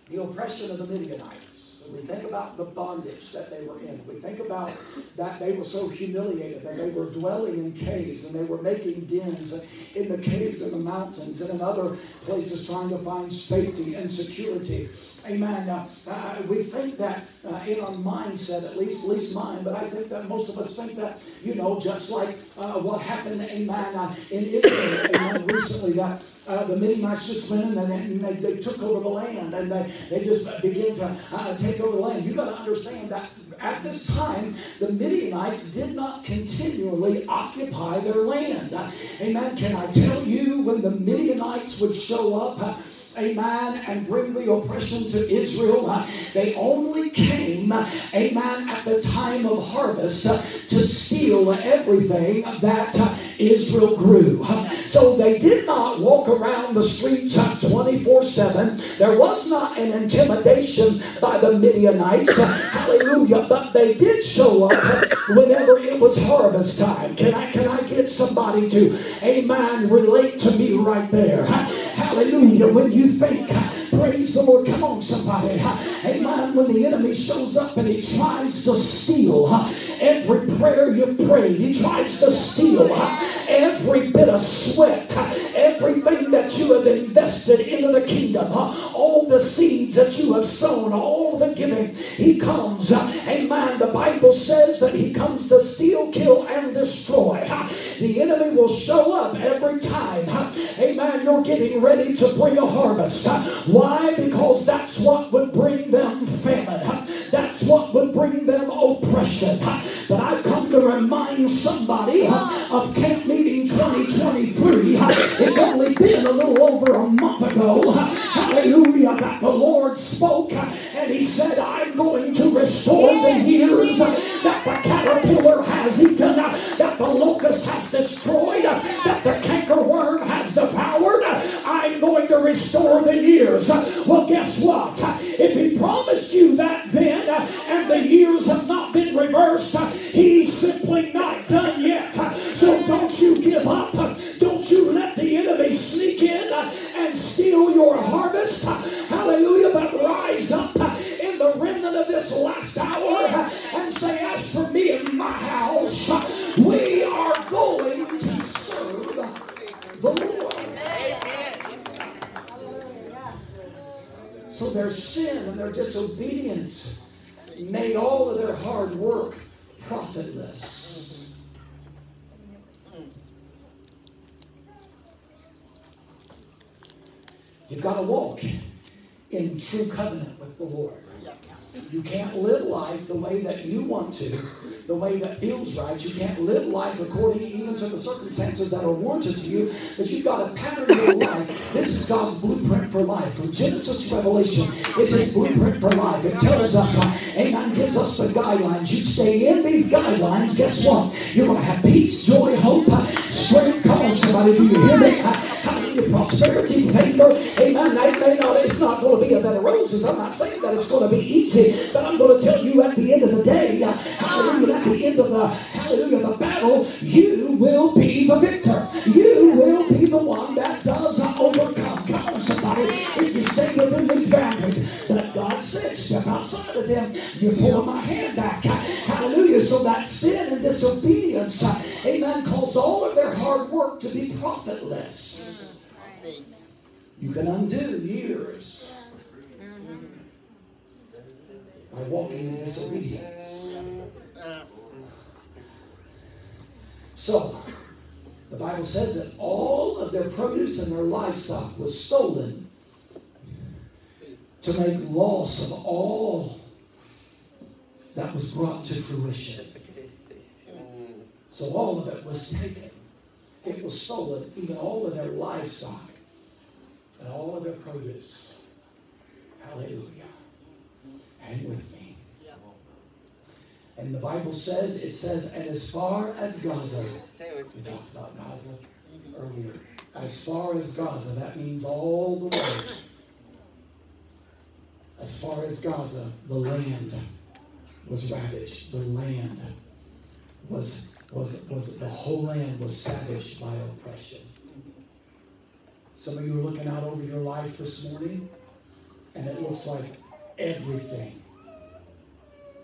the oppression of the Midianites, we think about the bondage that they were in. We think about that they were so humiliated that they were dwelling in caves and they were making dens in the caves and the mountains and in other places trying to find safety and security. Amen. Uh, uh, we think that uh, in our mindset, at least, at least mine, but I think that most of us think that, you know, just like uh, what happened, amen, uh, in Israel, amen, recently, that uh, the Midianites just went in and they, they took over the land and they, they just began to uh, take over the land. You've got to understand that at this time, the Midianites did not continually occupy their land. Uh, amen. Can I tell you when the Midianites would show up? Uh, Amen, and bring the oppression to Israel. Uh, they only came, amen, at the time of harvest uh, to steal everything that uh, Israel grew. Uh, so they did not walk around the streets twenty-four seven. There was not an intimidation by the Midianites. Uh, hallelujah. But they did show up whenever it was harvest time. Can I, can I get somebody to, amen, relate to me right there? Uh, Hallelujah. When you think, praise the Lord. Come on, somebody. Amen. When the enemy shows up and he tries to steal every prayer you've prayed, he tries to steal every bit of sweat, everything that you have invested into the kingdom, all the seeds that you have sown, all the giving, he comes. Amen. The Bible says that he comes to steal, kill, and destroy. The enemy will show up every time. Amen. You're getting ready to bring a harvest. Why? Because that's what would bring them famine. That's what would bring them oppression. But I've come to remind somebody of Camp Meeting twenty twenty-three. It's only been a little over a month ago. Hallelujah. That the Lord spoke and he said, I'm going to restore the years that the caterpillar has eaten, that the locust has destroyed, that the cankerworm has devoured. I'm going to restore the years. Well, guess what? If he promised you that then and the years have not been reversed, he's simply not done yet. So don't you give up. Don't you let the enemy sneak in and steal your harvest. Hallelujah. But rise up in the remnant of this last hour and say, as for me and my house, we are going to serve the Lord. So their sin and their disobedience made all of their hard work profitless. You've got to walk in true covenant with the Lord. You can't live life the way that you want to, the way that feels right. You can't live life according even to the circumstances that are warranted to you, but you've got to pattern your life. This is God's blueprint for life. From Genesis to Revelation, it's his blueprint for life. It tells us, amen, gives us the guidelines. You stay in these guidelines, guess what? You're going to have peace, joy, hope, strength. Come on, somebody, do you hear me? Hallelujah, prosperity, favor. Amen. It may not, it's not going to be a bed of roses. I'm not saying that it's going to be easy, but I'm going to tell you at the end of the day, hallelujah, at the end of the, hallelujah, the battle, you will be the victor. You will be the one that does overcome. Come on, somebody. If you stay within these boundaries that God said, step outside of them, you're pulling my hand back. Hallelujah. So that sin and disobedience, amen, caused all of their hard work to be profitless. You can undo years by walking in disobedience. So, the Bible says that all of their produce and their livestock was stolen to make loss of all that was brought to fruition. So all of it was taken. It was stolen, even all of their livestock and all of their produce. Hallelujah. Hang with me. And the Bible says, it says, and as far as Gaza, we talked about Gaza earlier, As far as Gaza, that means all the way. As far as Gaza, the land was ravaged. The land was, was, was, the whole land was savaged by oppression. Some of you are looking out over your life this morning, and it looks like everything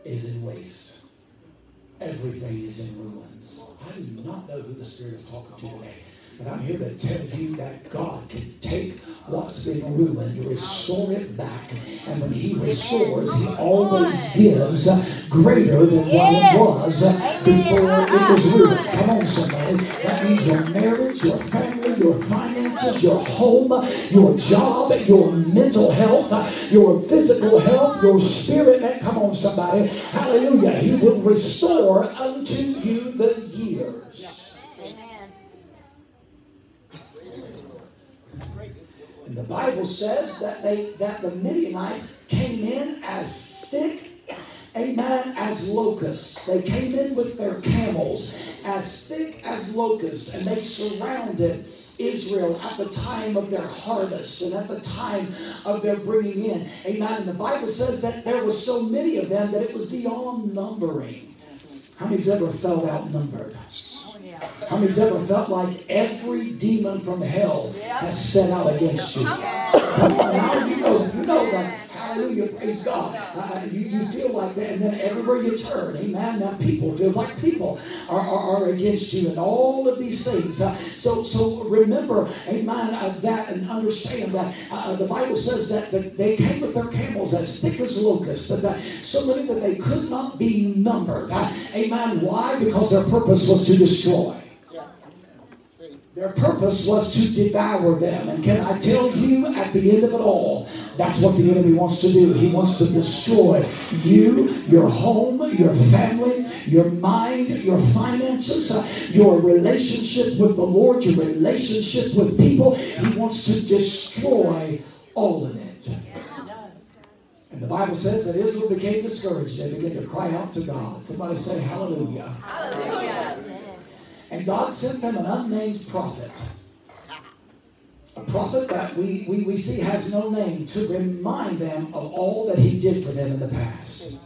is in waste. Everything is in ruins. I do not know who the Spirit is talking to today, but I'm here to tell you that God can take what's been ruined to restore it back. And when He restores, He always gives greater than what it was before it was ruined. Come on, somebody. That means your marriage, your family, your finances, your home, your job, your mental health, your physical health, your spirit. Man, come on, somebody. Hallelujah. He will restore unto you the years. The Bible says that they that the Midianites came in as thick, amen, as locusts. They came in with their camels as thick as locusts, and they surrounded Israel at the time of their harvest and at the time of their bringing in. Amen. And the Bible says that there were so many of them that it was beyond numbering. How many's ever felt outnumbered? How many's ever felt like every demon from hell has set out against you? Now you know, you know that. Hallelujah, praise God. Uh, you, you feel like that, and then everywhere you turn, amen. Now people feels like people are, are, are against you, and all of these things. Uh, so, so remember, amen, uh, that, and understand that uh, the Bible says that, that they came with their camels as thick as locusts, and, uh, so many that they could not be numbered. Uh, amen. Why? Because their purpose was to destroy. Their purpose was to devour them. And can I tell you, at the end of it all, that's what the enemy wants to do. He wants to destroy you, your home, your family, your mind, your finances, your relationship with the Lord, your relationship with people. He wants to destroy all of it. And the Bible says that Israel became discouraged. They began to cry out to God. Somebody say hallelujah. Hallelujah. And God sent them an unnamed prophet, a prophet that we, we, we see has no name, to remind them of all that He did for them in the past.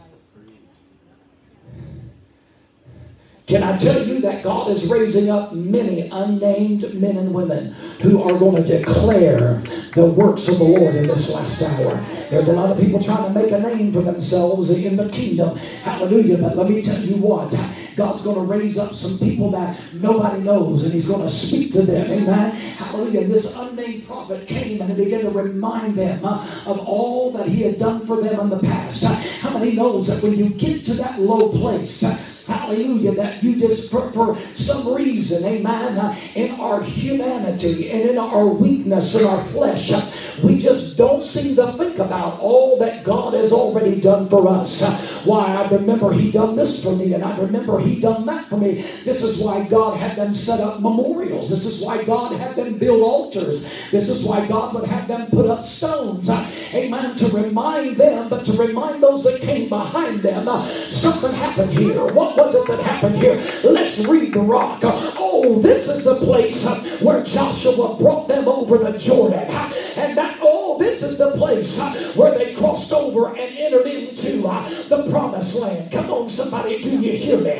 Can I tell you that God is raising up many unnamed men and women who are going to declare the works of the Lord in this last hour? There's a lot of people trying to make a name for themselves in the kingdom. Hallelujah. But let me tell you what. God's going to raise up some people that nobody knows, and He's going to speak to them. Amen. Hallelujah. And this unnamed prophet came and began to remind them uh, of all that He had done for them in the past. Uh, how many knows that when you get to that low place, uh, hallelujah, that you just, for, for some reason, amen, uh, in our humanity and in our weakness, in our flesh, uh, we just don't seem to think about all that God has already done for us. Uh, why? I remember He done this for me, and I remember He done that for me. This is why God had them set up memorials. This is why God had them build altars. This is why God would have them put up stones, uh, amen, to remind them, but to remind those that came behind them, uh, something happened here. What was it that happened here? Let's read the rock. Oh, this is the place where Joshua brought them over the Jordan. And that, oh, this is the place where they crossed over and entered into the promised land. Come on, somebody, do you hear me?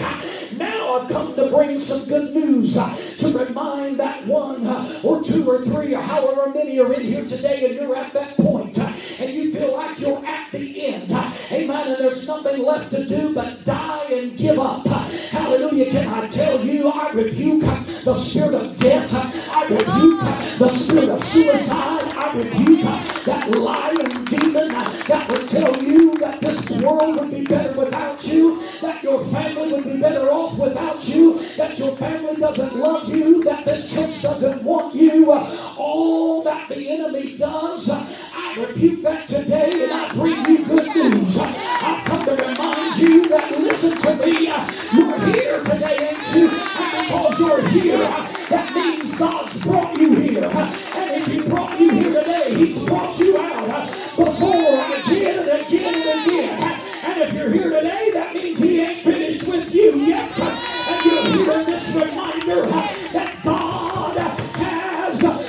Now I've come to bring some good news to remind that one or two or three or however many are in here today, and you're at that point and you feel like you're at the end. Amen. And there's nothing left to do but die and give up. Hallelujah. Can I tell you, I rebuke the spirit of death. I rebuke the spirit of suicide. I rebuke that lying demon that would tell you that this world would be better without you, that your family would be better off without you, that your family doesn't love you, that this church doesn't want you. All that the enemy does, I rebuke that today, and I bring you good news. I come to remind you that, listen to me, you're here today, ain't you? And because you're here, that means God's brought you here. And if He brought you here today, He's brought you out before, again and again and again. And if you're here today, that means He ain't finished with you yet. And you're here in this reminder that God has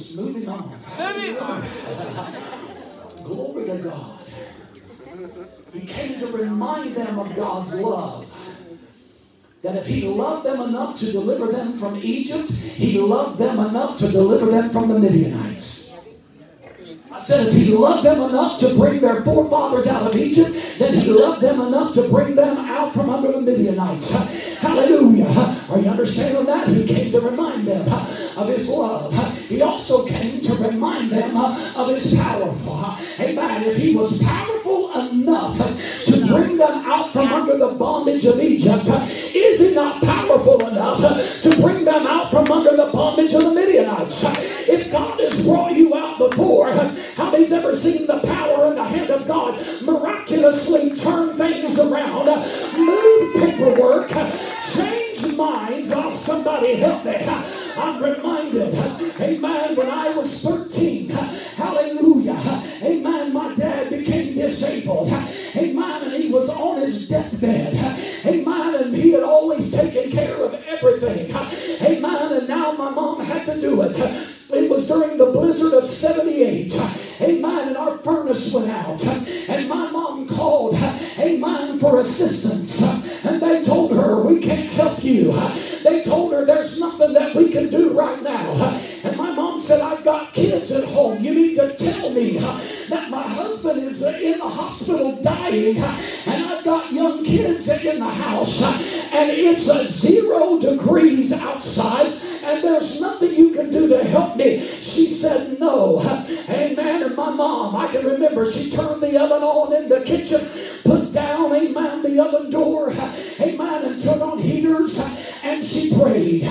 was moving on. Glory to God. He came to remind them of God's love. That if he loved them enough to deliver them from Egypt, he loved them enough to deliver them from the Midianites. I said if he loved them enough to bring their forefathers out of Egypt, then he loved them enough to bring them out from under the Midianites. Hallelujah. Are you understanding that? He came to remind them of his love. He also came to remind them of his powerful. Amen. If he was powerful enough to bring them out from under the bondage of Egypt, is he not powerful enough to bring them out from under the bondage of the Midianites? If God has brought you out before, how many's ever seen the power in the hand of God miraculously turn things around, move paperwork, change minds? Oh, somebody help me. I'm reminded, amen, when I was thirteen, hallelujah, amen, my dad became disabled, amen, and he was on his deathbed, amen, and he had always taken care of everything, amen, and now my mom had to do it. It was during the blizzard of seventy-eight, amen, and our furnace went out, and my mom called, amen, for assistance, and they told her, we can't help you. They told her, there's nothing that we can do right now. And my mom said, I've got kids at home. You need to tell me that my husband is in the hospital dying, and I've got young kids in the house, and it's zero degrees outside, and there's nothing you can do to help me. She said no. Amen. And my mom, I can remember, she turned the oven on in the kitchen, put down, amen, the oven door, amen, and turned on heaters, and she prayed.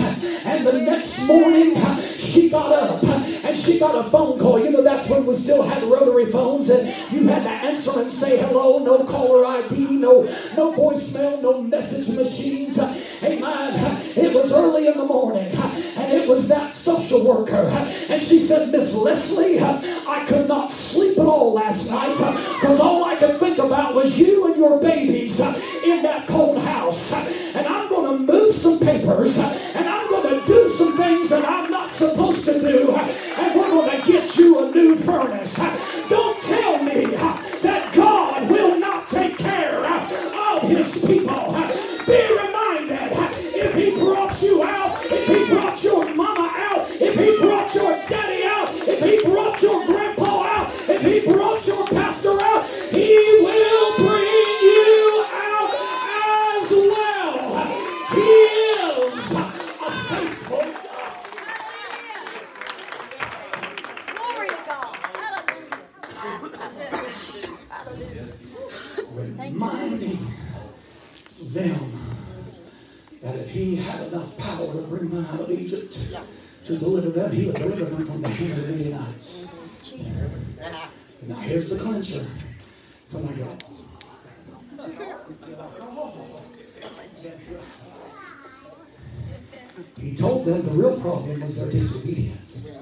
And the next morning, she got up, and she got a phone call. You know, that's when we still had rotary phones, and you had to answer and say hello, no caller I D, no, no voicemail, no message machines. Amen. It was early in the morning, and it was that social worker, and she said, Miss Leslie, I could not sleep at all last night, because all I could think about was you and your babies in that cold house, and I'm going to move some papers, and I'm going to do some things that I'm not supposed to do, and we're going to get you a new furnace. Don't tell me that God will not take care of his people. Be reminded, if he brought you out, if he brought your mama out, if he brought your daddy out, if he brought your grandpa out, if he brought your pastor out, he will bring you out as well. He is a faithful God. Glory to God. Hallelujah. Hallelujah. Reminding them that if he had enough power to bring them out of Egypt, to deliver them, he would deliver them from the hand of the Midianites. Now here's the clincher. Somebody go. He told them the real problem was their disobedience.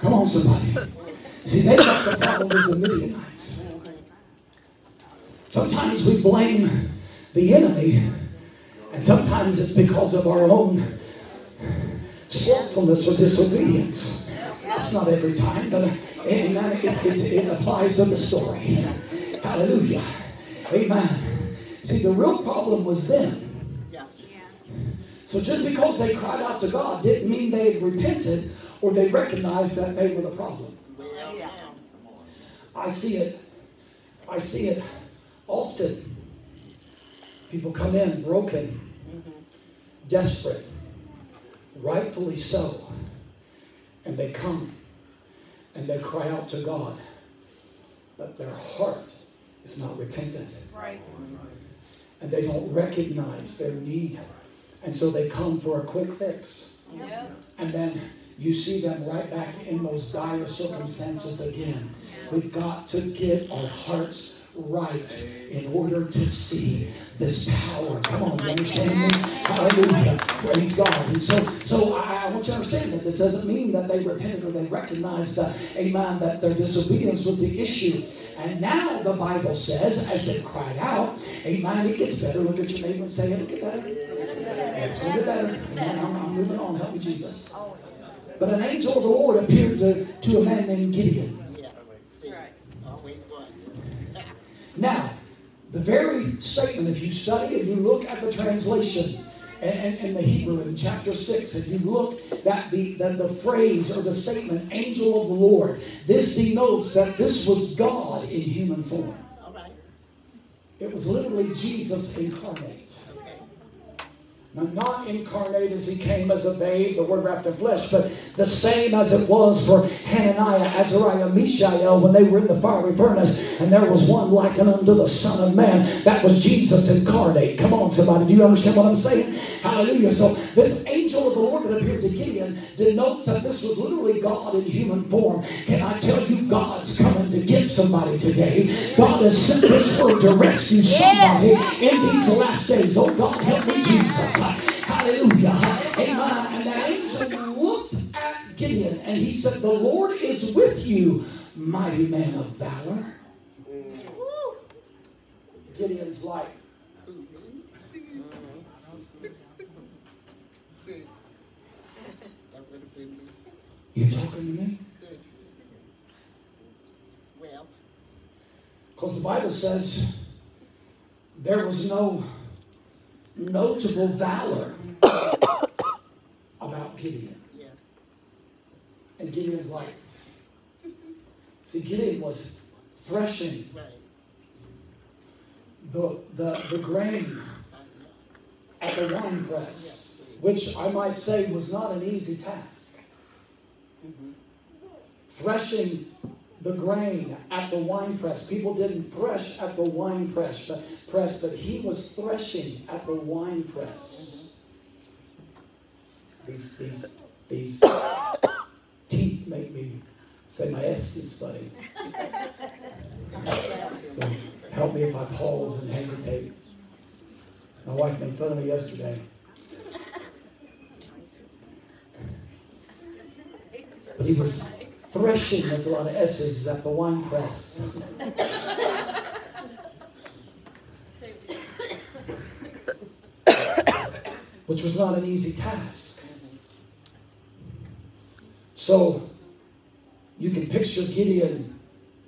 Come on, somebody. See, they thought the problem was the Midianites. Sometimes we blame the enemy, and sometimes it's because of our own slothfulness or disobedience. That's not every time, but it, it, it, it applies to the story. Hallelujah. Amen. See, the real problem was them. So just because they cried out to God didn't mean they had repented or they recognized that they were the problem. I see it. I see it often. People come in broken, desperate, rightfully so, and they come and they cry out to God, but their heart is not repentant. Right. And they don't recognize their need, and so they come for a quick fix. Yep. And then you see them right back in those dire circumstances again. We've got to get our hearts right in order to see this power. Come on, you understand me? Hallelujah. Praise God. And so, so I, I want you to understand that this doesn't mean that they repented or they recognized, uh, amen, that their disobedience was the issue. And now the Bible says, as they cried out, amen, it gets better. Look at your neighbor and say, it'll get better. It's going to get better. Amen. I'm, I'm moving on. Help me, Jesus. But an angel of the Lord appeared to, to a man named Gideon. Now, the very statement, if you study it, you look at the translation and, and the Hebrew in chapter six, if you look at the, the, the phrase or the statement, angel of the Lord, this denotes that this was God in human form. It was literally Jesus incarnate. Now, not incarnate as he came as a babe, the word wrapped in flesh, but the same as it was for Hananiah, Azariah, Mishael when they were in the fiery furnace, and there was one likened unto the Son of Man. That was Jesus incarnate. Come on, somebody. Do you understand what I'm saying? Hallelujah. So this angel of the Lord that appeared to Gideon denotes that this was literally God in human form. Can I tell you, God's coming to get somebody today? God has sent this word to rescue somebody in these last days. Oh, God, help me, Jesus. Hallelujah. Amen. And that angel looked at Gideon and he said, "The Lord is with you, mighty man of valor." Gideon's like, "You talking to me?" Well, because the Bible says there was no notable valor about Gideon. Yeah. And Gideon's like, see, Gideon was threshing the, the, the grain at the wine press, which I might say was not an easy task. Mm-hmm. Threshing the grain at the wine press. People didn't thresh at the wine press, but, press, but he was threshing at the wine press. These, these, these teeth make me say my S is funny. So help me if I pause and hesitate. My wife made fun of me yesterday. But he was threshing, there's a lot of S's at the wine press. Which was not an easy task. So you can picture Gideon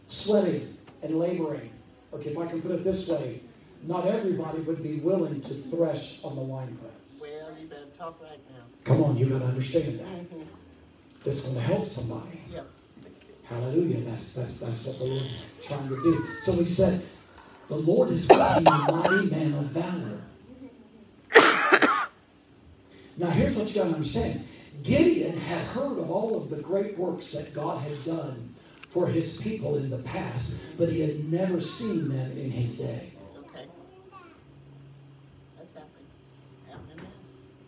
sweating and laboring. Okay, if I can put it this way, not everybody would be willing to thresh on the wine press. Well, you better talk right now. Come on, you gotta understand that. This is going to help somebody. Yep. Hallelujah. That's, that's, that's what the Lord's trying to do. So he said, "The Lord is with you, mighty man of valor." Now, here's what you got to understand. Gideon had heard of all of the great works that God had done for his people in the past, but he had never seen them in his day. Okay. That's happening. Happening now.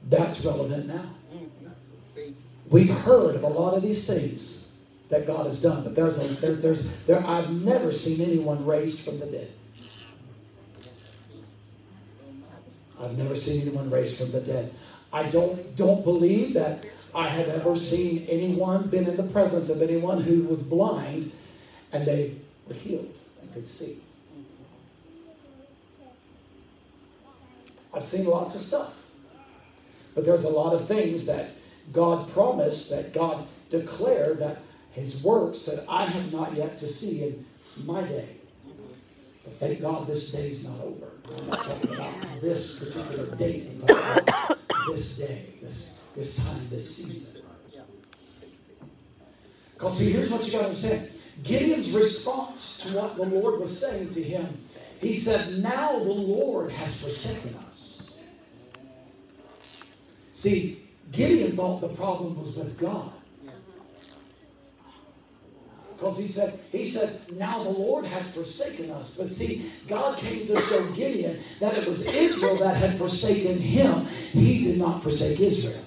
That's relevant now. Mm-hmm. See? We've heard of a lot of these things that God has done, but there's a, there, there's there. I've never seen anyone raised from the dead. I've never seen anyone raised from the dead. I don't don't believe that I have ever seen anyone, been in the presence of anyone who was blind, and they were healed and could see. I've seen lots of stuff, but there's a lot of things that God promised, that God declared, that his works that I have not yet to see in my day. But thank God this day's not over. I'm not talking about this particular date. I'm talking about this day, this, this time, this season. Because see, here's what you got to understand. Gideon's response to what the Lord was saying to him, he said, "Now the Lord has forsaken us." See, Gideon thought the problem was with God. Because he said, he said, "Now the Lord has forsaken us." But see, God came to show Gideon that it was Israel that had forsaken him. He did not forsake Israel.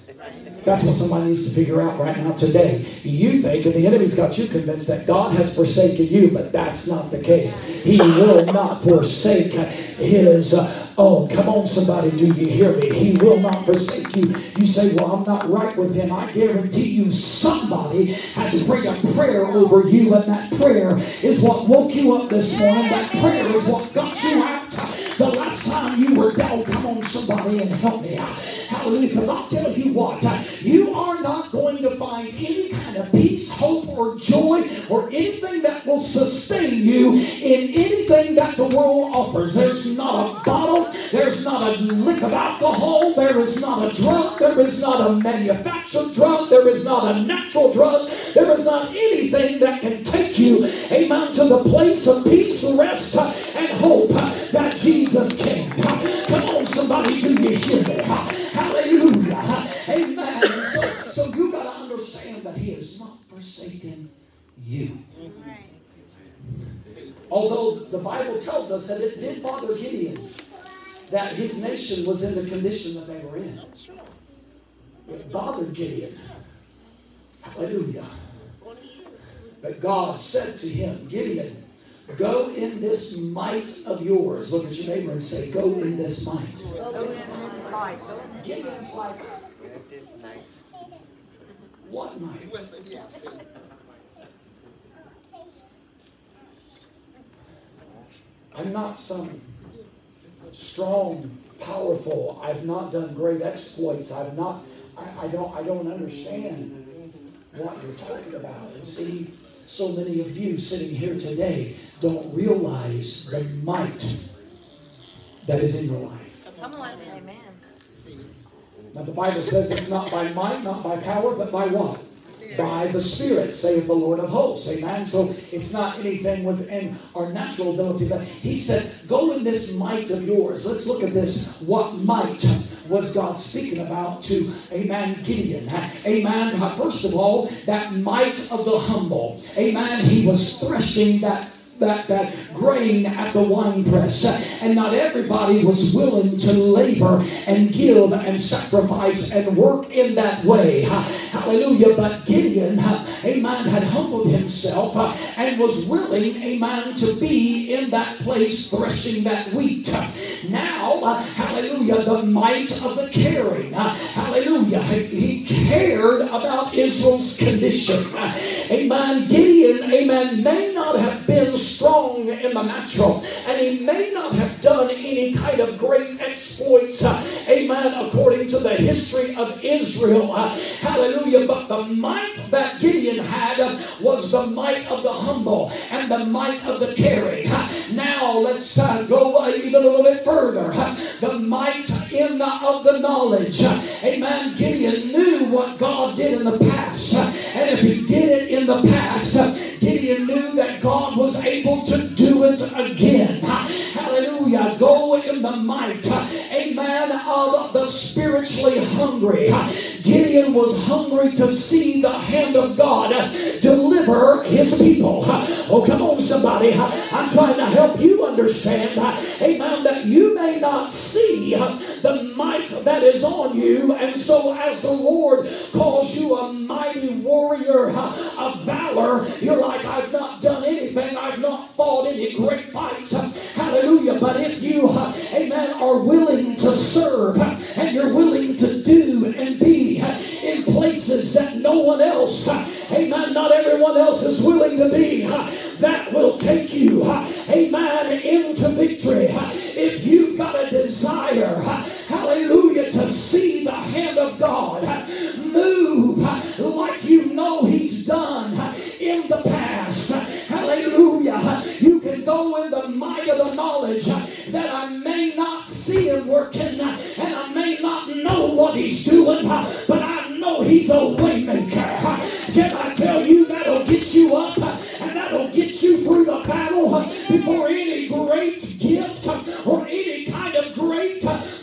That's what somebody needs to figure out right now today. You think, and the enemy's got you convinced that God has forsaken you, but that's not the case. He will not forsake his... Uh, Oh, come on, somebody, do you hear me? He will not forsake you. You say, "Well, I'm not right with him." I guarantee you somebody has prayed a prayer over you, and that prayer is what woke you up this morning. That prayer is what got you out the last time you were down Oh, come on, somebody, and help me out. Hallelujah. Because I'll tell you what, you are not going to find any kind of peace, hope, or joy, or anything that will sustain you in anything that the world offers. There's not a bottle. There's not a lick of alcohol. There is not a drug. There is not a manufactured drug. There is not a natural drug. There is not anything that can take you, amen, to the place of peace, rest, and hope that Jesus came. Come on, somebody, do you hear me? Hallelujah. Amen. So, so you got to understand that he has not forsaken you. Although the Bible tells us that it did bother Gideon that his nation was in the condition that they were in. It bothered Gideon. Hallelujah. But God said to him, Gideon, go in this might of yours. Look at your neighbor and say, go in this might. Go in this might. Gideon's like, what might? I'm not some strong, powerful, I've not done great exploits. I've not, I, I don't, I don't understand what you're talking about. And see, so many of you sitting here today don't realize the might that is in your life. Come on, amen. Now the Bible says it's not by might, not by power, but by what? By the Spirit, saith the Lord of hosts. Amen. So it's not anything within our natural ability. But he said, go in this might of yours. Let's look at this. What might was God speaking about to, amen, Gideon? Amen. First of all, that might of the humble. Amen. He was threshing that That, that grain at the winepress, and not everybody was willing to labor and give and sacrifice and work in that way. Hallelujah. But Gideon, amen, had humbled himself and was willing, amen, to be in that place threshing that wheat. Now, hallelujah, the might of the caring. Hallelujah. He cared about Israel's condition. Amen. Gideon, amen, may not have been strong in the natural, and he may not have done any kind of great exploits, uh, amen, according to the history of Israel, uh, hallelujah, but the might that Gideon had uh, was the might of the humble and the might of the caring. Uh, now let's uh, go uh, even a little bit further. Uh, the might in the, of the knowledge. Uh, amen. Gideon knew what God did in the past, uh, and if he did it in the past, uh, Gideon knew that God was able to do it again. Hallelujah. Go in the might, amen, of the spiritually hungry. Gideon was hungry to see the hand of God deliver his people. Oh, come on, somebody. I'm trying to help you understand, amen, that you may not see the might that is on you. And so as the Lord calls you a mighty warrior of valor, you're like, I've not done anything. I've not fought any great fights. Hallelujah. But if you, amen, are willing to serve and you're willing to do and be in places that no one else, amen, not everyone else is willing to be, that will take you, amen, into victory. If you've got a desire, hallelujah, to see the hand of God move like you know he's done in the past, hallelujah, you can go in the might of the knowledge that I may not see him working and I may not know what he's doing, but I know he's a waymaker. Can I tell you, that'll get you up and that'll get you through the battle before any great gift or any kind of great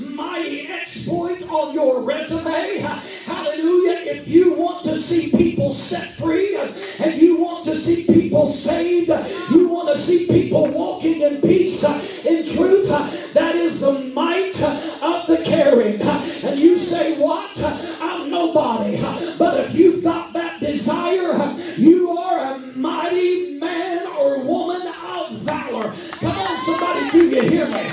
mighty exploit on your resume. Hallelujah. If you want to see people set free and you want to see people saved, you want to see people walking in peace, in truth, that is the might of the caring. And you say, what? I'm nobody. But if you've got that desire, you are a mighty man or woman of valor. Come on, somebody, do you hear me?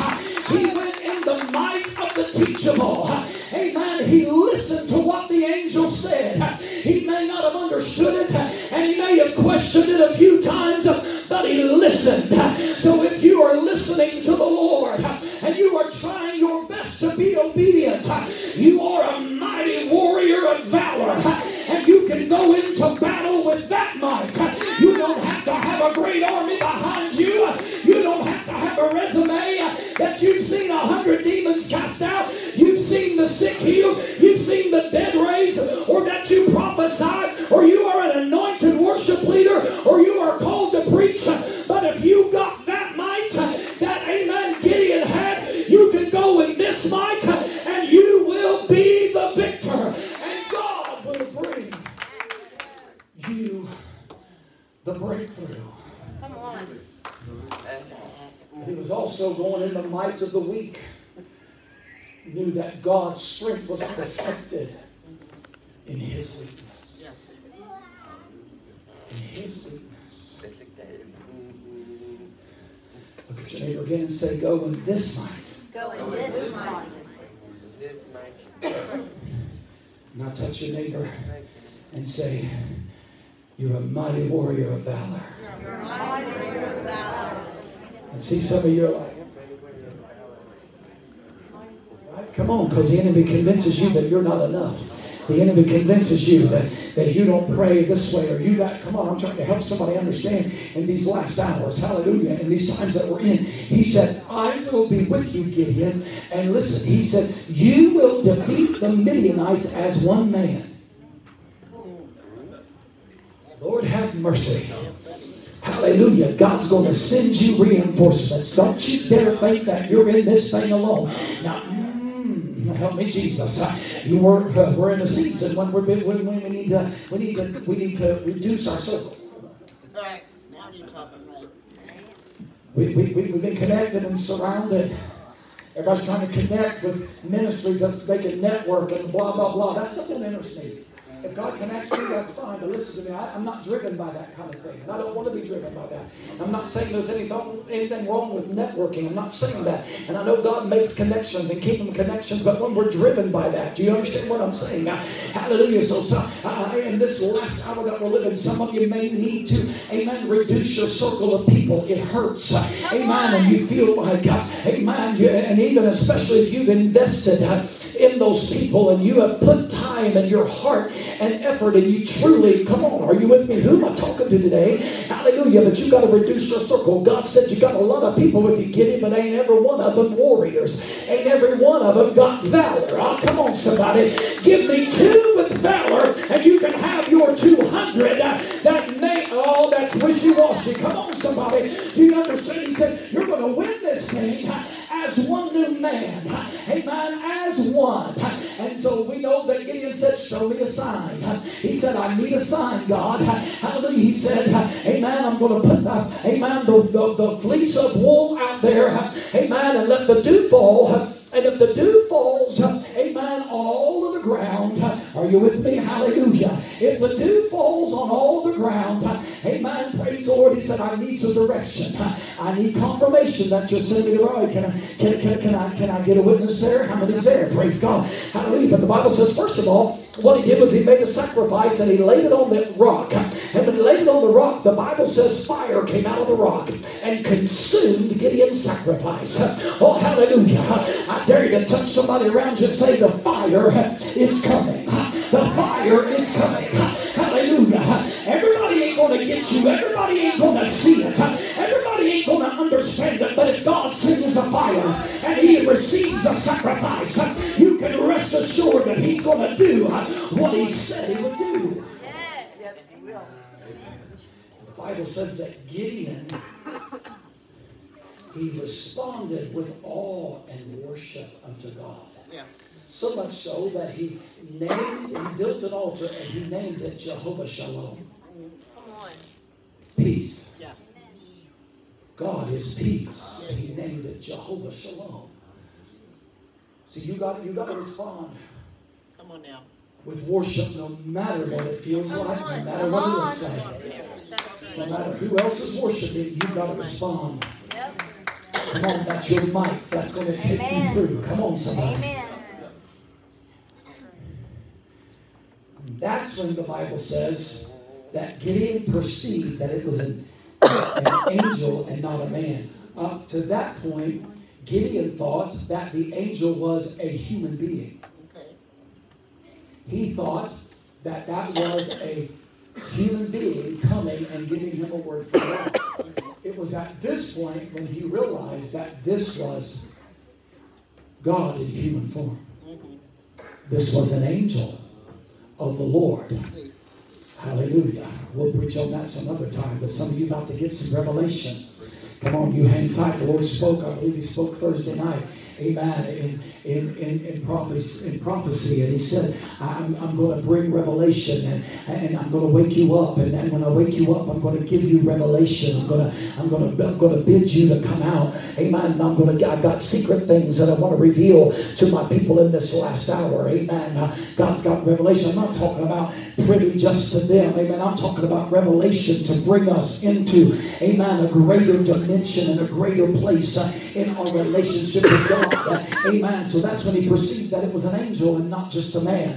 He went in the might of the teachable. Amen. He listened to what the angel said. He may not have understood it, and he may have questioned it a few times, but he listened. So if you are listening to the Lord, and you are trying your best valor, and you can go into battle with that might. You don't have to have a great army behind you. You don't have to have a resume that you've seen a hundred demons cast out, you've seen the sick healed, you've seen the dead raised, or that you prophesied, or you are an anointed worship leader, or you are called to preach. But if you got that might that, amen, Gideon had, you can go in this might and you will be the victor, and God will bring you the breakthrough. Come on. And he was also going in the might of the weak. He knew that God's strength was perfected in his weakness. In his weakness. Look at your neighbor again and say, go in this might. Go in this might. Now touch your neighbor and say, you're a mighty warrior of valor. You're a mighty warrior of valor. And see, some of you are like, right? Come on, because the enemy convinces you that you're not enough. The enemy convinces you that, that you don't pray this way or you got, come on, I'm trying to help somebody understand in these last hours, hallelujah, in these times that we're in. He said, I will be with you, Gideon. And listen, he said, you will defeat the Midianites as one man. Lord have mercy. Hallelujah. God's going to send you reinforcements. Don't you dare think that you're in this thing alone. Now, mm, help me, Jesus. You were, uh, we're in a season when, we're, when, when we, need to, we, need to, we need to reduce our circle. All right. Now you're talking right. We, we, we, we've been connected and surrounded. Everybody's trying to connect with ministries that's making network and blah, blah, blah. That's something that interests me. If God connects me, that's fine. But listen to me, I, I'm not driven by that kind of thing. And I don't want to be driven by that. I'm not saying there's anything, anything wrong with networking. I'm not saying that. And I know God makes connections and kingdom connections, but when we're driven by that, do you understand what I'm saying? Now, hallelujah. So, so uh, in this last hour that we're living, some of you may need to, amen, reduce your circle of people. It hurts. Uh, amen. And you feel like, uh, amen, you, and even especially if you've invested uh, in those people and you have put time in your heart and effort, and you truly, come on, are you with me? Who am I talking to today? Hallelujah, but you got to reduce your circle. God said you got a lot of people with you, Gideon, but ain't every one of them warriors. Ain't every one of them got valor. Oh, come on, somebody. Give me two with valor, and you can have your two hundred. That may, oh, that's wishy-washy. Come on, somebody. Do you understand? He said, you're going to win this thing as one new man. Amen, as one. And so we know that Gideon said, show me a sign. He said, I need a sign, God. Hallelujah. He said, amen, I'm going to put, uh, amen, the, the, the fleece of wool out there, amen, and let the dew fall. And if the dew falls, amen, on all of the ground, are you with me? Hallelujah. If the dew falls on all the ground, amen, praise the Lord. He said, I need some direction. I need confirmation that you're sending me the road. Can I, can, can, can, I, can I get a witness there? How many's there? Praise God. Hallelujah. But the Bible says, first of all, what he did was he made a sacrifice and he laid it on the rock. And when he laid it on the rock, the Bible says fire came out of the rock and consumed Gideon's sacrifice. Oh, hallelujah. I I dare you to touch somebody around you and say, the fire is coming. The fire is coming. Hallelujah. Everybody ain't going to get you. Everybody ain't going to see it. Everybody ain't going to understand it. But if God sends the fire and he receives the sacrifice, you can rest assured that he's going to do what he said he would do. The Bible says that Gideon, he responded with awe and worship unto God. Yeah. So much so that he named, he built an altar and he named it Jehovah Shalom. Come on. Peace. Yeah. God is peace. He named it Jehovah Shalom. See, you got you got to respond. Come on now. With worship, no matter what it feels Come like, on. no matter Come what it looks like, no matter who else is worshiping, you got to respond. Yep. Come on, that's your might. That's going to take Amen. you through. Come on, somebody. Amen. That's when the Bible says that Gideon perceived that it was an, an angel and not a man. Up to that point, Gideon thought that the angel was a human being. Okay. He thought that that was a human being coming and giving him a word from God. It was at this point when he realized that this was God in human form. This was an angel of the Lord. Hallelujah. We'll preach on that some other time, but some of you about to get some revelation. Come on, you hang tight. The Lord spoke. I believe he spoke Thursday night. Amen. In, in, in, in, prophecy, in prophecy. And he said, I'm, I'm going to bring revelation, and, and I'm going to wake you up. And then when I wake you up, I'm going to give you revelation. I'm going to, I'm going to, I'm going to bid you to come out. Amen. And I'm going to, I've got secret things that I want to reveal to my people in this last hour. Amen. Uh, God's got revelation. I'm not talking about pretty just to them. Amen. I'm talking about revelation to bring us into, amen, a greater dimension and a greater place uh, in our relationship with God. Amen. So that's when he perceived that it was an angel and not just a man.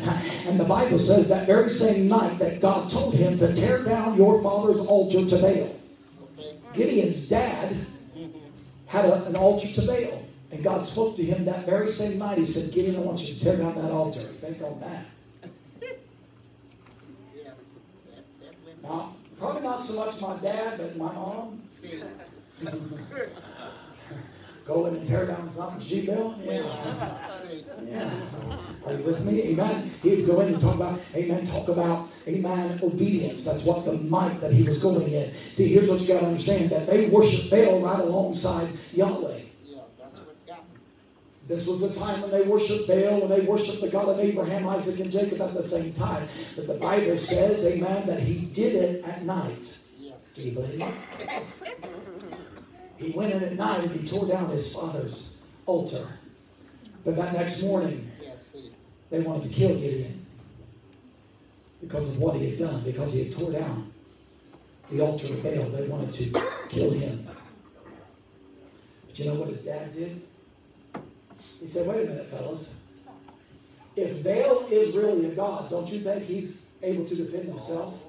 And the Bible says that very same night that God told him to tear down your father's altar to Baal. Gideon's dad had a, an altar to Baal. And God spoke to him that very same night. He said, Gideon, I want you to tear down that altar. Think on that. Now, probably not so much my dad, but my mom. Go in and tear down something, she built? Yeah. Yeah. Are you with me? Amen. He'd go in and talk about, amen, talk about, amen, obedience. That's what the might that he was going in. See, here's what you got to understand, that they worshiped Baal right alongside Yahweh. Yeah, that's what got me. This was a time when they worshiped Baal, when they worshiped the God of Abraham, Isaac, and Jacob at the same time. But the Bible says, amen, that he did it at night. Yeah. Do you believe it? He went in at night and he tore down his father's altar. But that next morning, they wanted to kill Gideon because of what he had done, because he had tore down the altar of Baal. They wanted to kill him. But you know what his dad did? He said, wait a minute, fellas. If Baal is really a god, don't you think he's able to defend himself?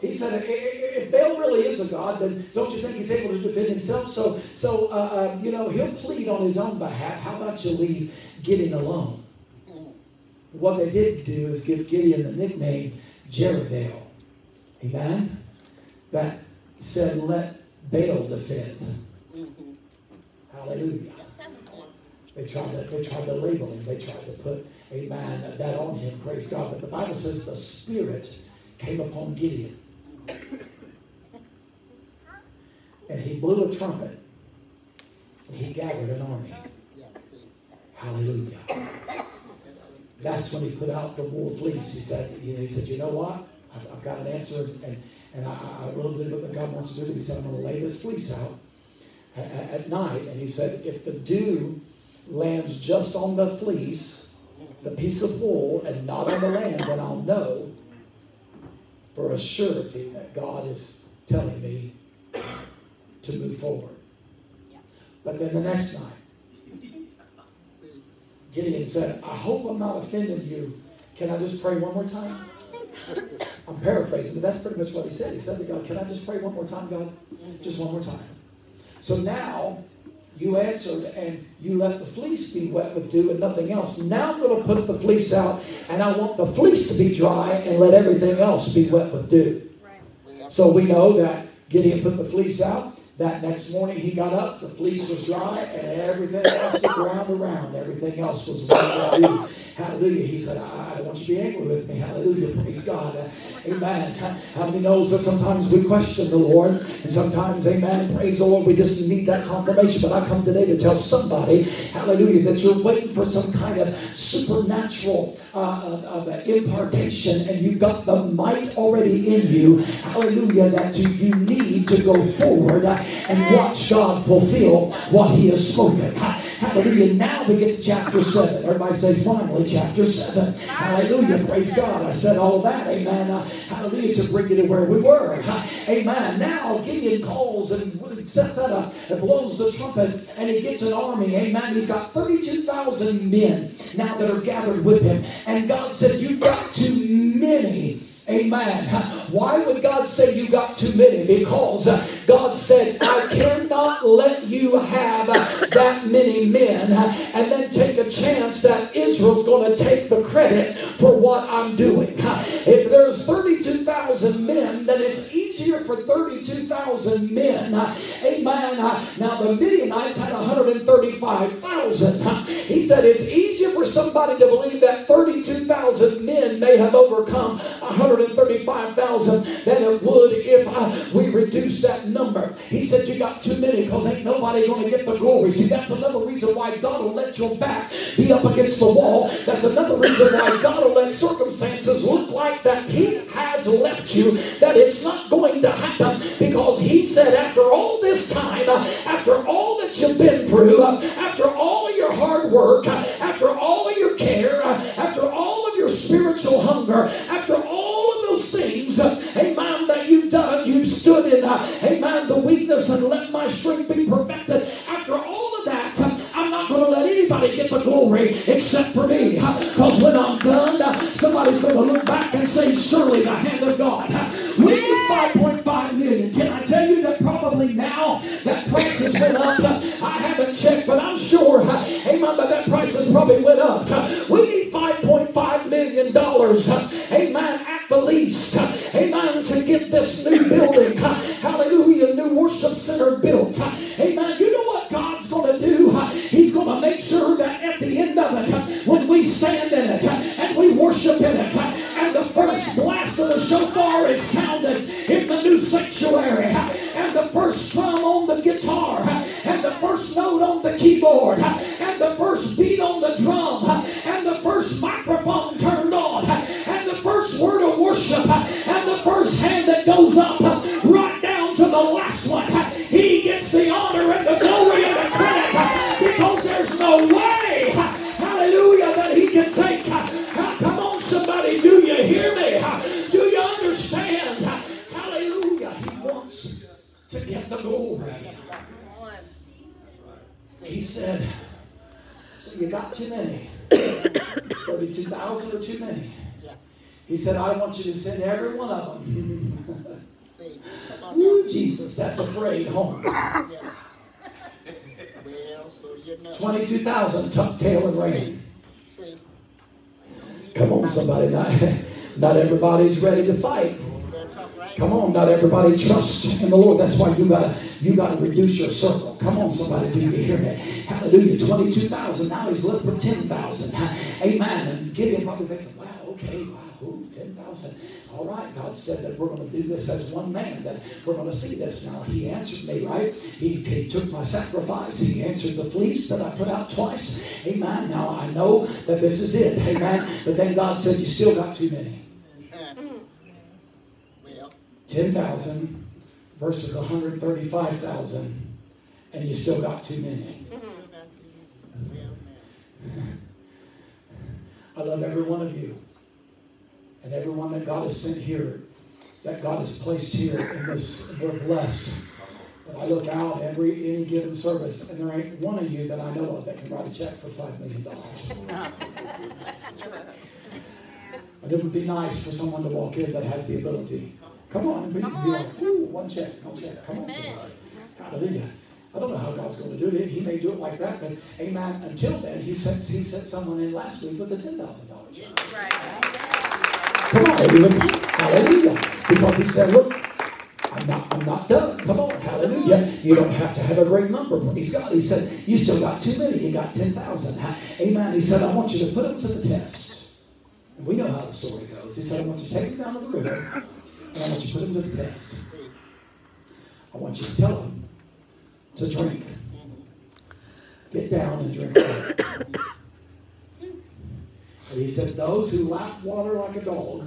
He said, if Baal really is a god, then don't you think he's able to defend himself? So, so uh, you know, he'll plead on his own behalf. How about you leave Gideon alone? What they did do is give Gideon the nickname Jerubbaal. Amen? That said, let Baal defend. Hallelujah. They tried to, they tried to label him. They tried to put, amen, that on him. Praise God. But the Bible says the Spirit came upon Gideon. And he blew a trumpet. And he gathered an army. Hallelujah. That's when he put out the wool fleece. He said, he said, you know what? I've, I've got an answer. And, and I, I really believe what God wants to do. He said, I'm going to lay this fleece out at, at night. And he said, if the dew lands just on the fleece, the piece of wool, and not on the land, then I'll know for a surety that God is telling me to move forward. But then the next night, Gideon said, I hope I'm not offending you. Can I just pray one more time? I'm paraphrasing, but that's pretty much what he said. He said to God, can I just pray one more time, God? Just one more time. So now, you answered, and you let the fleece be wet with dew and nothing else. Now I'm going to put the fleece out, and I want the fleece to be dry and let everything else be wet with dew. Right. So we know that Gideon put the fleece out. That next morning he got up, the fleece was dry, and everything else, the ground around, everything else was wet with dew. Hallelujah. He said, I don't want you to be angry with me. Hallelujah. Praise God. Uh, amen. How many knows that sometimes we question the Lord, and sometimes, amen, praise the Lord, we just need that confirmation. But I come today to tell somebody, hallelujah, that you're waiting for some kind of supernatural uh, uh, uh, impartation, and you've got the might already in you, hallelujah, that you, you need to go forward uh, and watch God fulfill what he has spoken. Uh, hallelujah. Now we get to chapter seven. Everybody say, finally. Chapter seven. Hallelujah. Praise God. I said all that. Amen. Uh, hallelujah. To bring you to where we were. Uh, amen. Now Gideon calls and sets that up and blows the trumpet, and he gets an army. Amen. He's got thirty-two thousand men now that are gathered with him. And God said, you've got too many. Amen. Why would God not say you got too many, because God said, I cannot let you have that many men and then take a chance that Israel's going to take the credit for what I'm doing. If there's thirty-two thousand men, then it's easier for thirty-two thousand men. Amen. Now the Midianites had one hundred thirty-five thousand. He said it's easier for somebody to believe that thirty-two thousand men may have overcome one hundred thirty-five thousand than it would if uh, we reduce that number. He said you got too many because ain't nobody going to get the glory. See, that's another reason why God will let your back be up against the wall. That's another reason why God will let circumstances look like that he has left you, that it's not going to happen, because he said after all this time, uh, after all that you've been through, uh, after all of your hard work, uh, after all of your care, uh, after all of your spiritual hunger, after all of those things, uh, amen, that you've done, you've stood in, uh, amen, the weakness and let my strength be perfected. After all of that, uh, I'm not going to let anybody get the glory except for me, because when I'm done, uh, somebody's going to look back and say, surely the hand of God. We need five point five million. Can I tell you that probably now that price has went up? I haven't checked, but I'm sure, amen, that that price has probably went up. We need five point five million dollars, amen, at the least, amen, to get this new building, hallelujah, new worship center built. Amen. You know what God's going to do? He's going to make sure that at the end of it, when we stand in it and we worship in it, and the first blast of the shofar is sounded in the new sanctuary, and the first strum on the guitar, and the first note on the keyboard, and the first beat on the drum, and the first microphone turned on, and the first word of worship, and the first hand that goes up, right down to the last one, he gets the honor and the glory and the credit, because there's no way, hallelujah, that he can take. Come on, somebody, do you hear me? Do you understand? Hallelujah. He wants to get the glory. He said, so you got too many. thirty-two thousand are too many. He said, I want you to send every one of them. Ooh, Jesus, that's afraid home. twenty-two thousand tuck tail and rein. Come on, somebody. Not, not everybody's ready to fight. Come on, not everybody trusts in the Lord. That's why you gotta you gotta reduce your circle. Come on, somebody, do you hear me? Hallelujah. Twenty-two thousand. Now he's left with ten thousand. Amen. And Gideon probably thinking, wow, okay, wow, ooh, ten thousand. All right, God said that we're going to do this as one man, that we're going to see this. Now, he answered me, right? He, he took my sacrifice. He answered the fleece that I put out twice. Amen. Now, I know that this is it. Amen. But then God said, you still got too many. ten thousand versus one hundred thirty-five thousand, and you still got too many. I love every one of you. And everyone that God has sent here, that God has placed here in this, we're blessed. But I look out every any given service, and there ain't one of you that I know of that can write a check for five million dollars. But it would be nice for someone to walk in that has the ability. Come on, and we can be like, ooh, one check, one check. Come on, somebody. Hallelujah. I don't know how God's going to do it. He may do it like that, but amen. Until then, he sent he sent someone in last week with a ten thousand dollar check. Come on, everybody. Hallelujah. Because he said, look, I'm not, I'm not done. Come on. Hallelujah. You don't have to have a great number. Praise God. He said, you still got too many. You got ten thousand. Amen. He said, I want you to put them to the test. And we know how the story goes. He said, I want you to take them down to the river. And I want you to put them to the test. I want you to tell them to drink. Get down and drink water. And he said, those who lack water like a dog,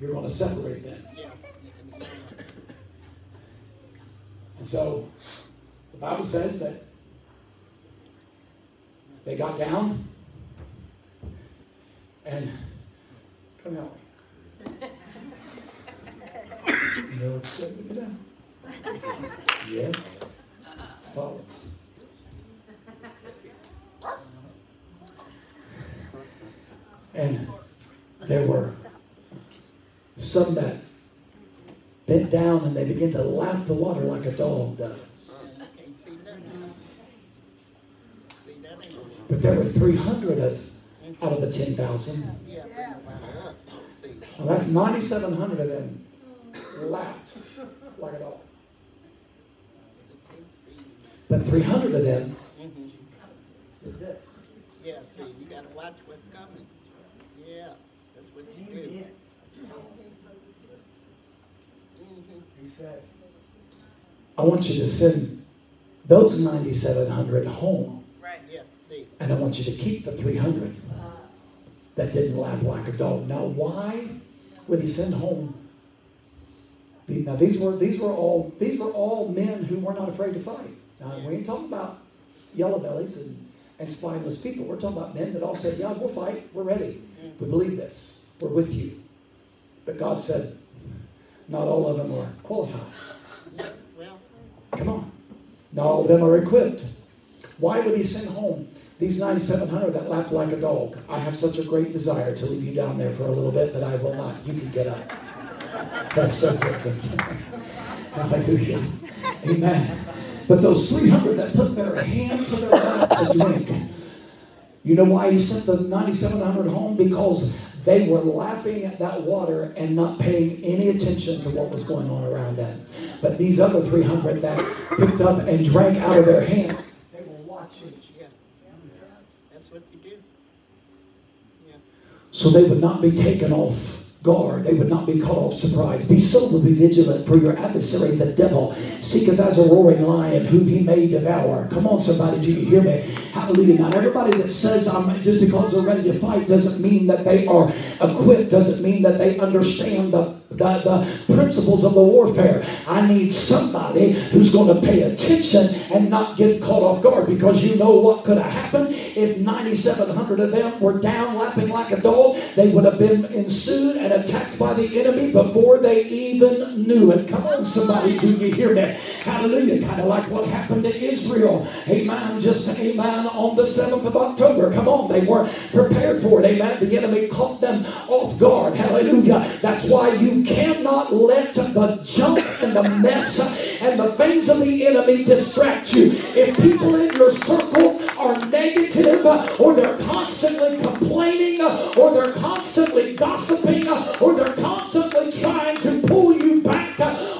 you're going to separate them. And so the Bible says that they got down and, come help me. You know, get down. Yeah. Follow. And there were some that bent down and they begin to lap the water like a dog does. But there were three hundred of out of the ten thousand. Well, that's nine thousand seven hundred of them lapped like a dog. But three hundred of them did this. Yeah, see, you got to watch what's coming. Yeah, that's what you do. He said, I want you to send those nine thousand seven hundred home. Right. Yeah, see. And I want you to keep the three hundred that didn't laugh like a dog. Now, why would he send home? Now, these were these were all these were all men who were not afraid to fight. Now, we ain't talking about yellow bellies and, and spineless people. We're talking about men that all said, "Yeah, we'll fight. We're ready. We believe this. We're with you." But God said, "Not all of them are qualified. Come on, not all of them are equipped." Why would he send home these nine thousand seven hundred that lapped like a dog? I have such a great desire to leave you down there for a little bit, but I will not. You can get up. That's so good. Hallelujah. Amen. But those three hundred that put their hand to their mouth to drink, you know why he sent the nine thousand seven hundred home? Because they were lapping at that water and not paying any attention to what was going on around them. But these other three hundred that picked up and drank out of their hands, they were watching. That's what you do. Yeah. So they would not be taken off guard. They would not be caught off surprise. Be sober, be vigilant, for your adversary, the devil, seeketh as a roaring lion, whom he may devour. Come on, somebody, do you hear me? Hallelujah. Not everybody that says I'm just because they're ready to fight doesn't mean that they are equipped, doesn't mean that they understand the The, the principles of the warfare. I need somebody who's going to pay attention and not get caught off guard, because you know what could have happened if nine thousand seven hundred of them were down lapping like a dog. They would have been ensued and attacked by the enemy before they even knew it. Come on, somebody, do you hear me? Hallelujah. Kind of like what happened to Israel. Amen. Just amen. On the seventh of October. Come on. They weren't prepared for it. Amen. The enemy caught them off guard. Hallelujah. That's why you cannot let the junk and the mess and the things of the enemy distract you. If people in your circle are negative, or they're constantly complaining, or they're constantly gossiping, or they're constantly trying to pull you back,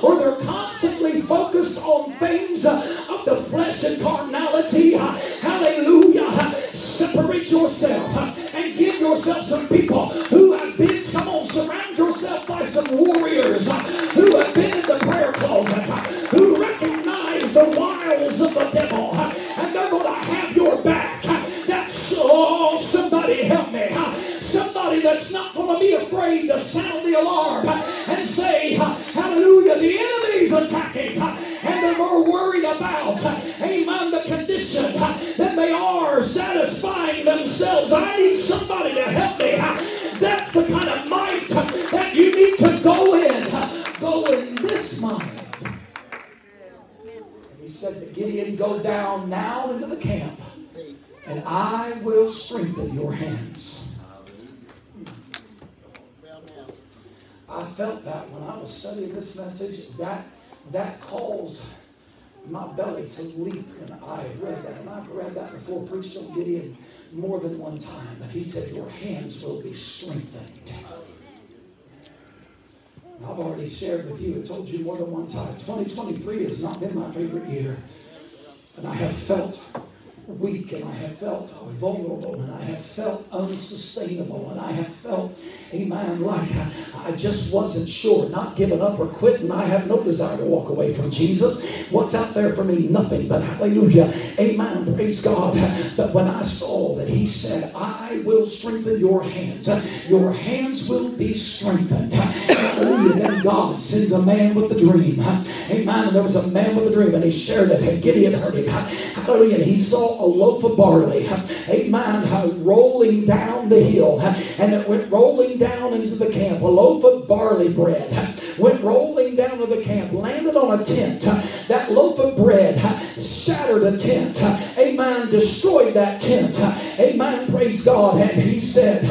or they're constantly focused on things of the flesh and carnality, hallelujah, separate yourself and give yourself some people who have been, come on, surround yourself by some warriors who have been in the prayer closet, who recognize the wiles of the devil, and they're going to have your back. That's, oh, somebody help me. Somebody that's not going to be afraid to sound the alarm and say, hallelujah, the enemy's attacking, and they're more worried about, amen, the condition that they are satisfying themselves. I need somebody to help me. That's the kind of might that you need to go in. Go in this might. And he said to Gideon, go down now into the camp, and I will strengthen your hands. I felt that when I was studying this message, that, that caused my belly to leap. And I read that, and I've read that before, preached on Gideon more than one time. But he said, your hands will be strengthened. And I've already shared with you and told you more than one time, twenty twenty-three has not been my favorite year. And I have felt weak, and I have felt vulnerable, and I have felt unsustainable, and I have felt, amen, like I, I just wasn't sure, not giving up or quitting. I have no desire to walk away from Jesus. What's out there for me? Nothing. But hallelujah, amen, praise God. But when I saw that he said, I will strengthen your hands, your hands will be strengthened. Hallelujah. Then God sends a man with a dream. Amen. And there was a man with a dream, and he shared it, and Gideon heard it. Hallelujah. And he saw a loaf of barley, amen, rolling down the hill, and it went rolling down into the camp. A loaf of barley bread went rolling down to the camp, landed on a tent. That loaf of bread shattered a tent, amen, destroyed that tent, amen, praise God. And he said,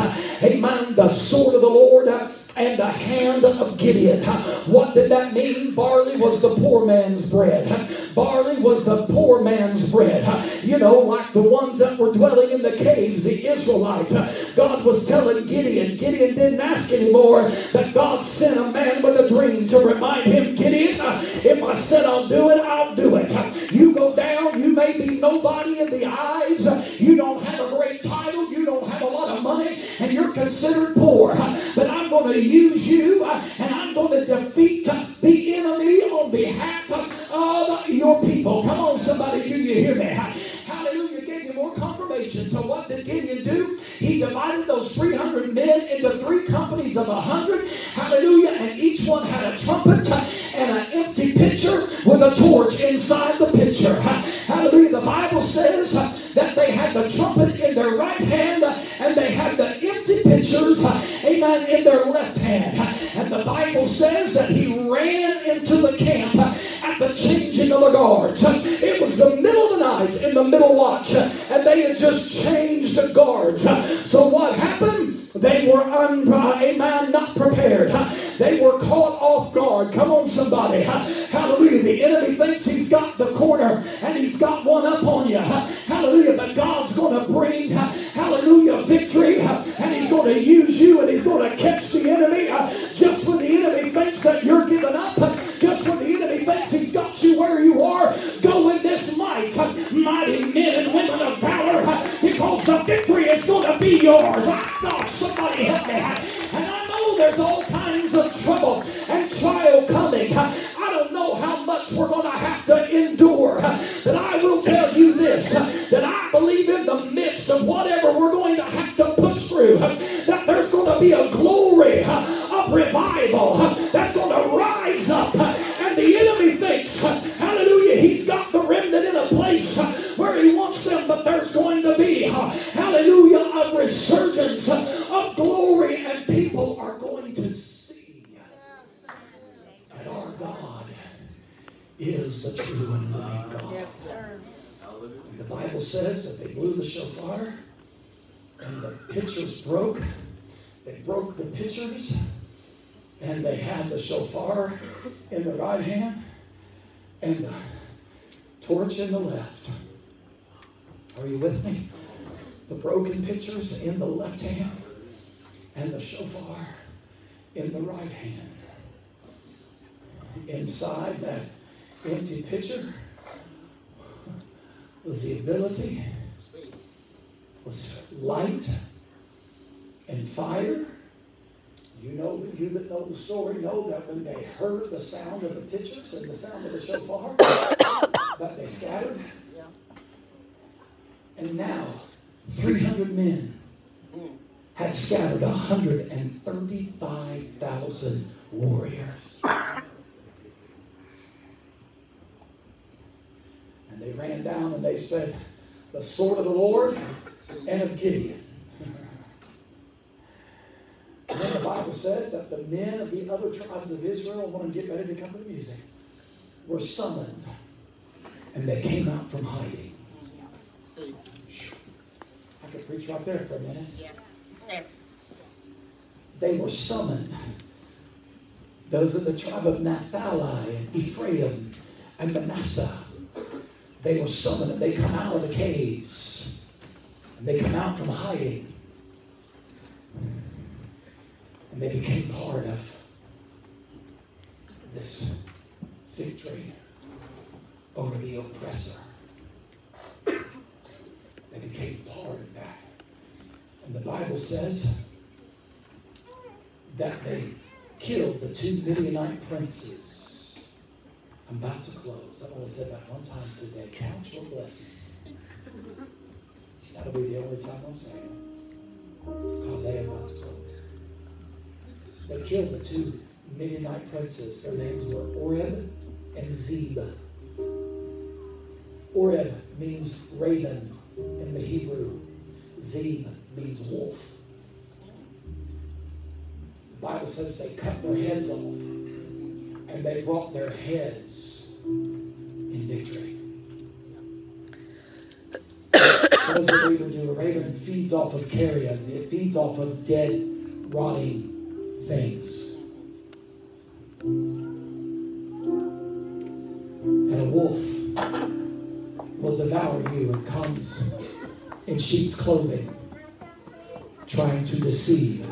amen, the sword of the Lord and the hand of Gideon. What did that mean? Barley was the poor man's bread. Barley was the poor man's bread. You know, like the ones that were dwelling in the caves, the Israelites. God was telling Gideon. Gideon didn't ask anymore, that God sent a man with a dream to remind him, Gideon, if I said I'll do it, I'll do it. You go down, you may be nobody in the eyes. You don't have a great title. You don't have a lot of money, and you're considered poor. But I'm going to use you, and I'm going to defeat the enemy on behalf of your people. Come on, somebody, do you hear me? Hallelujah. Gave you more confirmation. So what did Gideon do? He divided those three hundred men into three companies of one hundred. Hallelujah. And each one had a trumpet and an empty pitcher with a torch inside the pitcher. Hallelujah. The Bible says that they had the trumpet in their right hand and they had the empty pitchers, amen, in their left hand. And the Bible says that he ran into the camp at the changing of the guards. It was the middle of the night in the middle watch, and they had just changed the guards. So what happened? They were un- amen, not prepared. They were caught off guard. Come on, somebody. Hallelujah. The enemy thinks he's got the corner and he's got one up on you. Hallelujah. But God's going to bring, hallelujah, victory. And he's going to use you and he's going to catch the enemy. Just when the enemy thinks that you're giving up, just when the enemy thinks he's got you where you are, go in this might, mighty men and women of valor, because the victory is going to be yours. God, somebody help me. And I know there's all kinds of trouble and trial coming. I don't know how much we're going to have to endure, but I will tell you this, that I believe in the midst of whatever we're going to have to push through, that there's going to be a glory of revival that's going to rise up. And the enemy thinks, hallelujah, he's got the remnant in a place where he wants them, but there's going to be, hallelujah, a resurgence of glory, and people are going to see that our God is the true and mighty God. And the Bible says that they blew the shofar and the pitchers broke. They broke the pitchers and they had the shofar in the right hand and the torch in the left. Are you with me? The broken pitchers in the left hand and the shofar in the right hand. Inside that empty pitcher was the ability, was light and fire. You know that you that know the story know that when they heard the sound of the pitchers and the sound of the shofar, that they scattered. Yeah. And now three hundred men had scattered one hundred thirty-five thousand warriors. And they ran down and they said, the sword of the Lord and of Gideon. And then the Bible says that the men of the other tribes of Israel, I want to get ready to come to the music, were summoned and they came out from hiding. I could preach right there for a minute. They were summoned. Those of the tribe of Naphtali and Ephraim and Manasseh, they were summoned and they come out of the caves and they come out from hiding. And they became part of this victory over the oppressor. They became part of that. And the Bible says that they killed the two Midianite princes. I'm about to close. I've only said that one time today. Count your blessings. That'll be the only time I'm saying it, because they are about to close. They killed the two Midianite princes. Their names were Oreb and Zeb. Oreb means raven in the Hebrew. Zeb means wolf. The Bible says they cut their heads off and they brought their heads in victory. What does a raven do? A raven feeds off of carrion. It feeds off of dead, rotting things. And a wolf will devour you and comes in sheep's clothing, trying to deceive.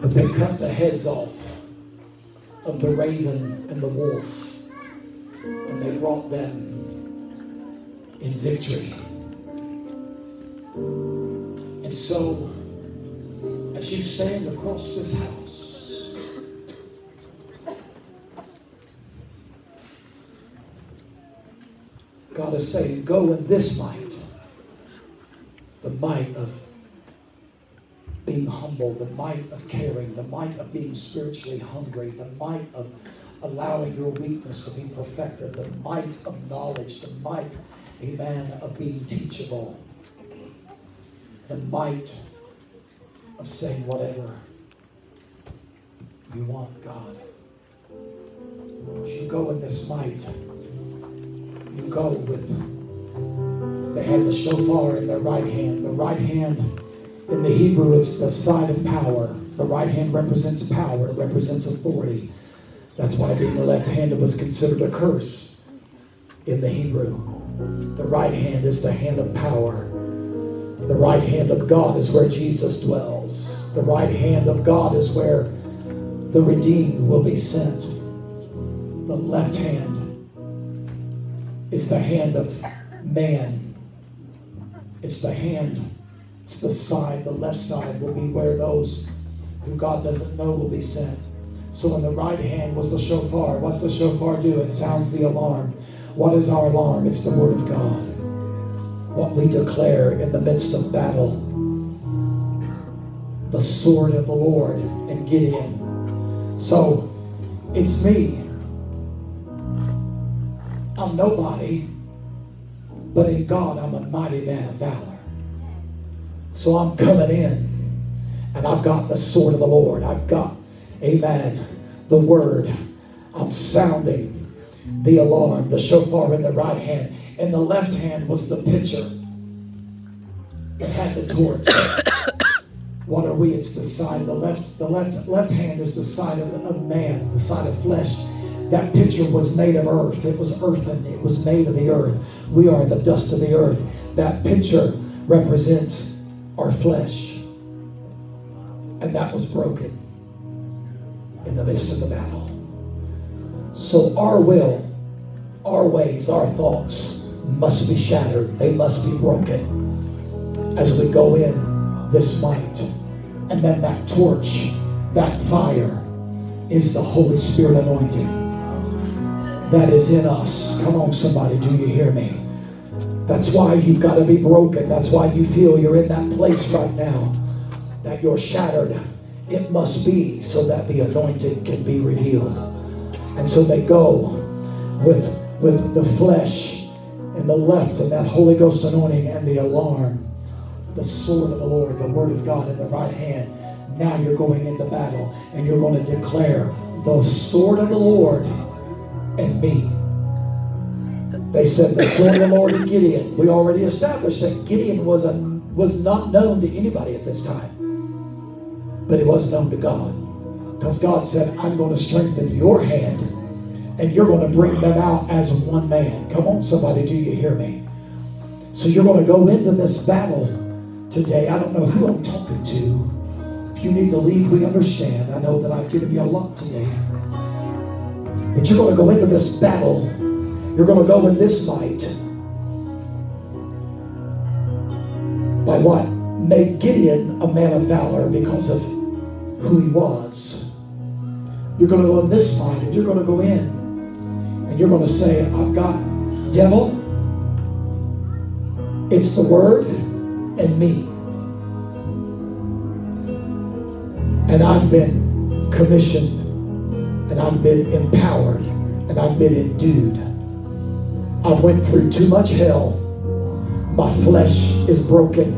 But they cut the heads off of the raven and the wolf, and they brought them in victory. And so, as you stand across this house, God is saying, go in this might, the might of being humble, the might of caring, the might of being spiritually hungry, the might of allowing your weakness to be perfected, the might of knowledge, the might, amen, of being teachable, the might of saying whatever you want, God. As you go in this might, you go with, they had the shofar in their right hand. The right hand, in the Hebrew, it's the sign of power. The right hand represents power. It represents authority. That's why being left-handed was considered a curse in the Hebrew. The right hand is the hand of power. The right hand of God is where Jesus dwells. The right hand of God is where the redeemed will be sent. The left hand is the hand of man. It's the hand, it's the side, the left side will be where those who God doesn't know will be sent. So in the right hand was the shofar. What's the shofar do? It sounds the alarm. What is our alarm? It's the word of God. What we declare in the midst of battle. The sword of the Lord and Gideon. So, it's me. I'm nobody, but in God I'm a mighty man of valor. So I'm coming in, and I've got the sword of the Lord. I've got, amen, the word. I'm sounding the alarm, the shofar in the right hand. And the left hand was the pitcher that had the torch. What are we? It's the side. The left, the left, left hand is the side of, of man, the side of flesh. That pitcher was made of earth. It was earthen. It was made of the earth. We are the dust of the earth. That pitcher represents our flesh. And that was broken in the midst of the battle. So our will, our ways, our thoughts, must be shattered. They must be broken as we go in this might. And then that torch, that fire, is the Holy Spirit anointing that is in us. Come on, somebody, do you hear me? That's why you've got to be broken. That's why you feel you're in that place right now, that you're shattered. It must be so that the anointed can be revealed. And so they go with, with the flesh and the left, and that Holy Ghost anointing, and the alarm, the sword of the Lord, the word of God in the right hand. Now you're going into battle, and you're going to declare the sword of the Lord and me. They said the sword of the Lord and Gideon. We already established that Gideon was, a, was not known to anybody at this time, but it was known to God, because God said, I'm going to strengthen your hand, and you're going to bring them out as one man. Come on, somebody, do you hear me? So you're going to go into this battle today. I don't know who I'm talking to. If you need to leave, we understand. I know that I've given you a lot today. But you're going to go into this battle. You're going to go in this might. By what? Make Gideon a man of valor because of who he was. You're going to go in this might, and you're going to go in. And you're going to say, I've got devil, it's the word, and me. And I've been commissioned, and I've been empowered, and I've been endued. I've went through too much hell. My flesh is broken.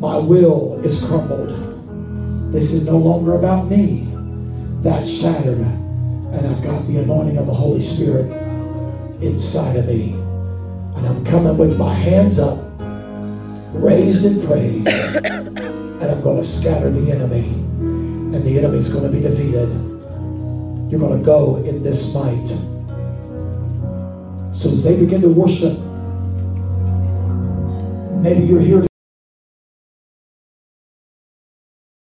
My will is crumbled. This is no longer about me. That's shattered. And I've got the anointing of the Holy Spirit inside of me. And I'm coming with my hands up, raised in praise. And I'm going to scatter the enemy. and the enemy's going to be defeated. You're going to go in this might. So as they begin to worship, maybe you're here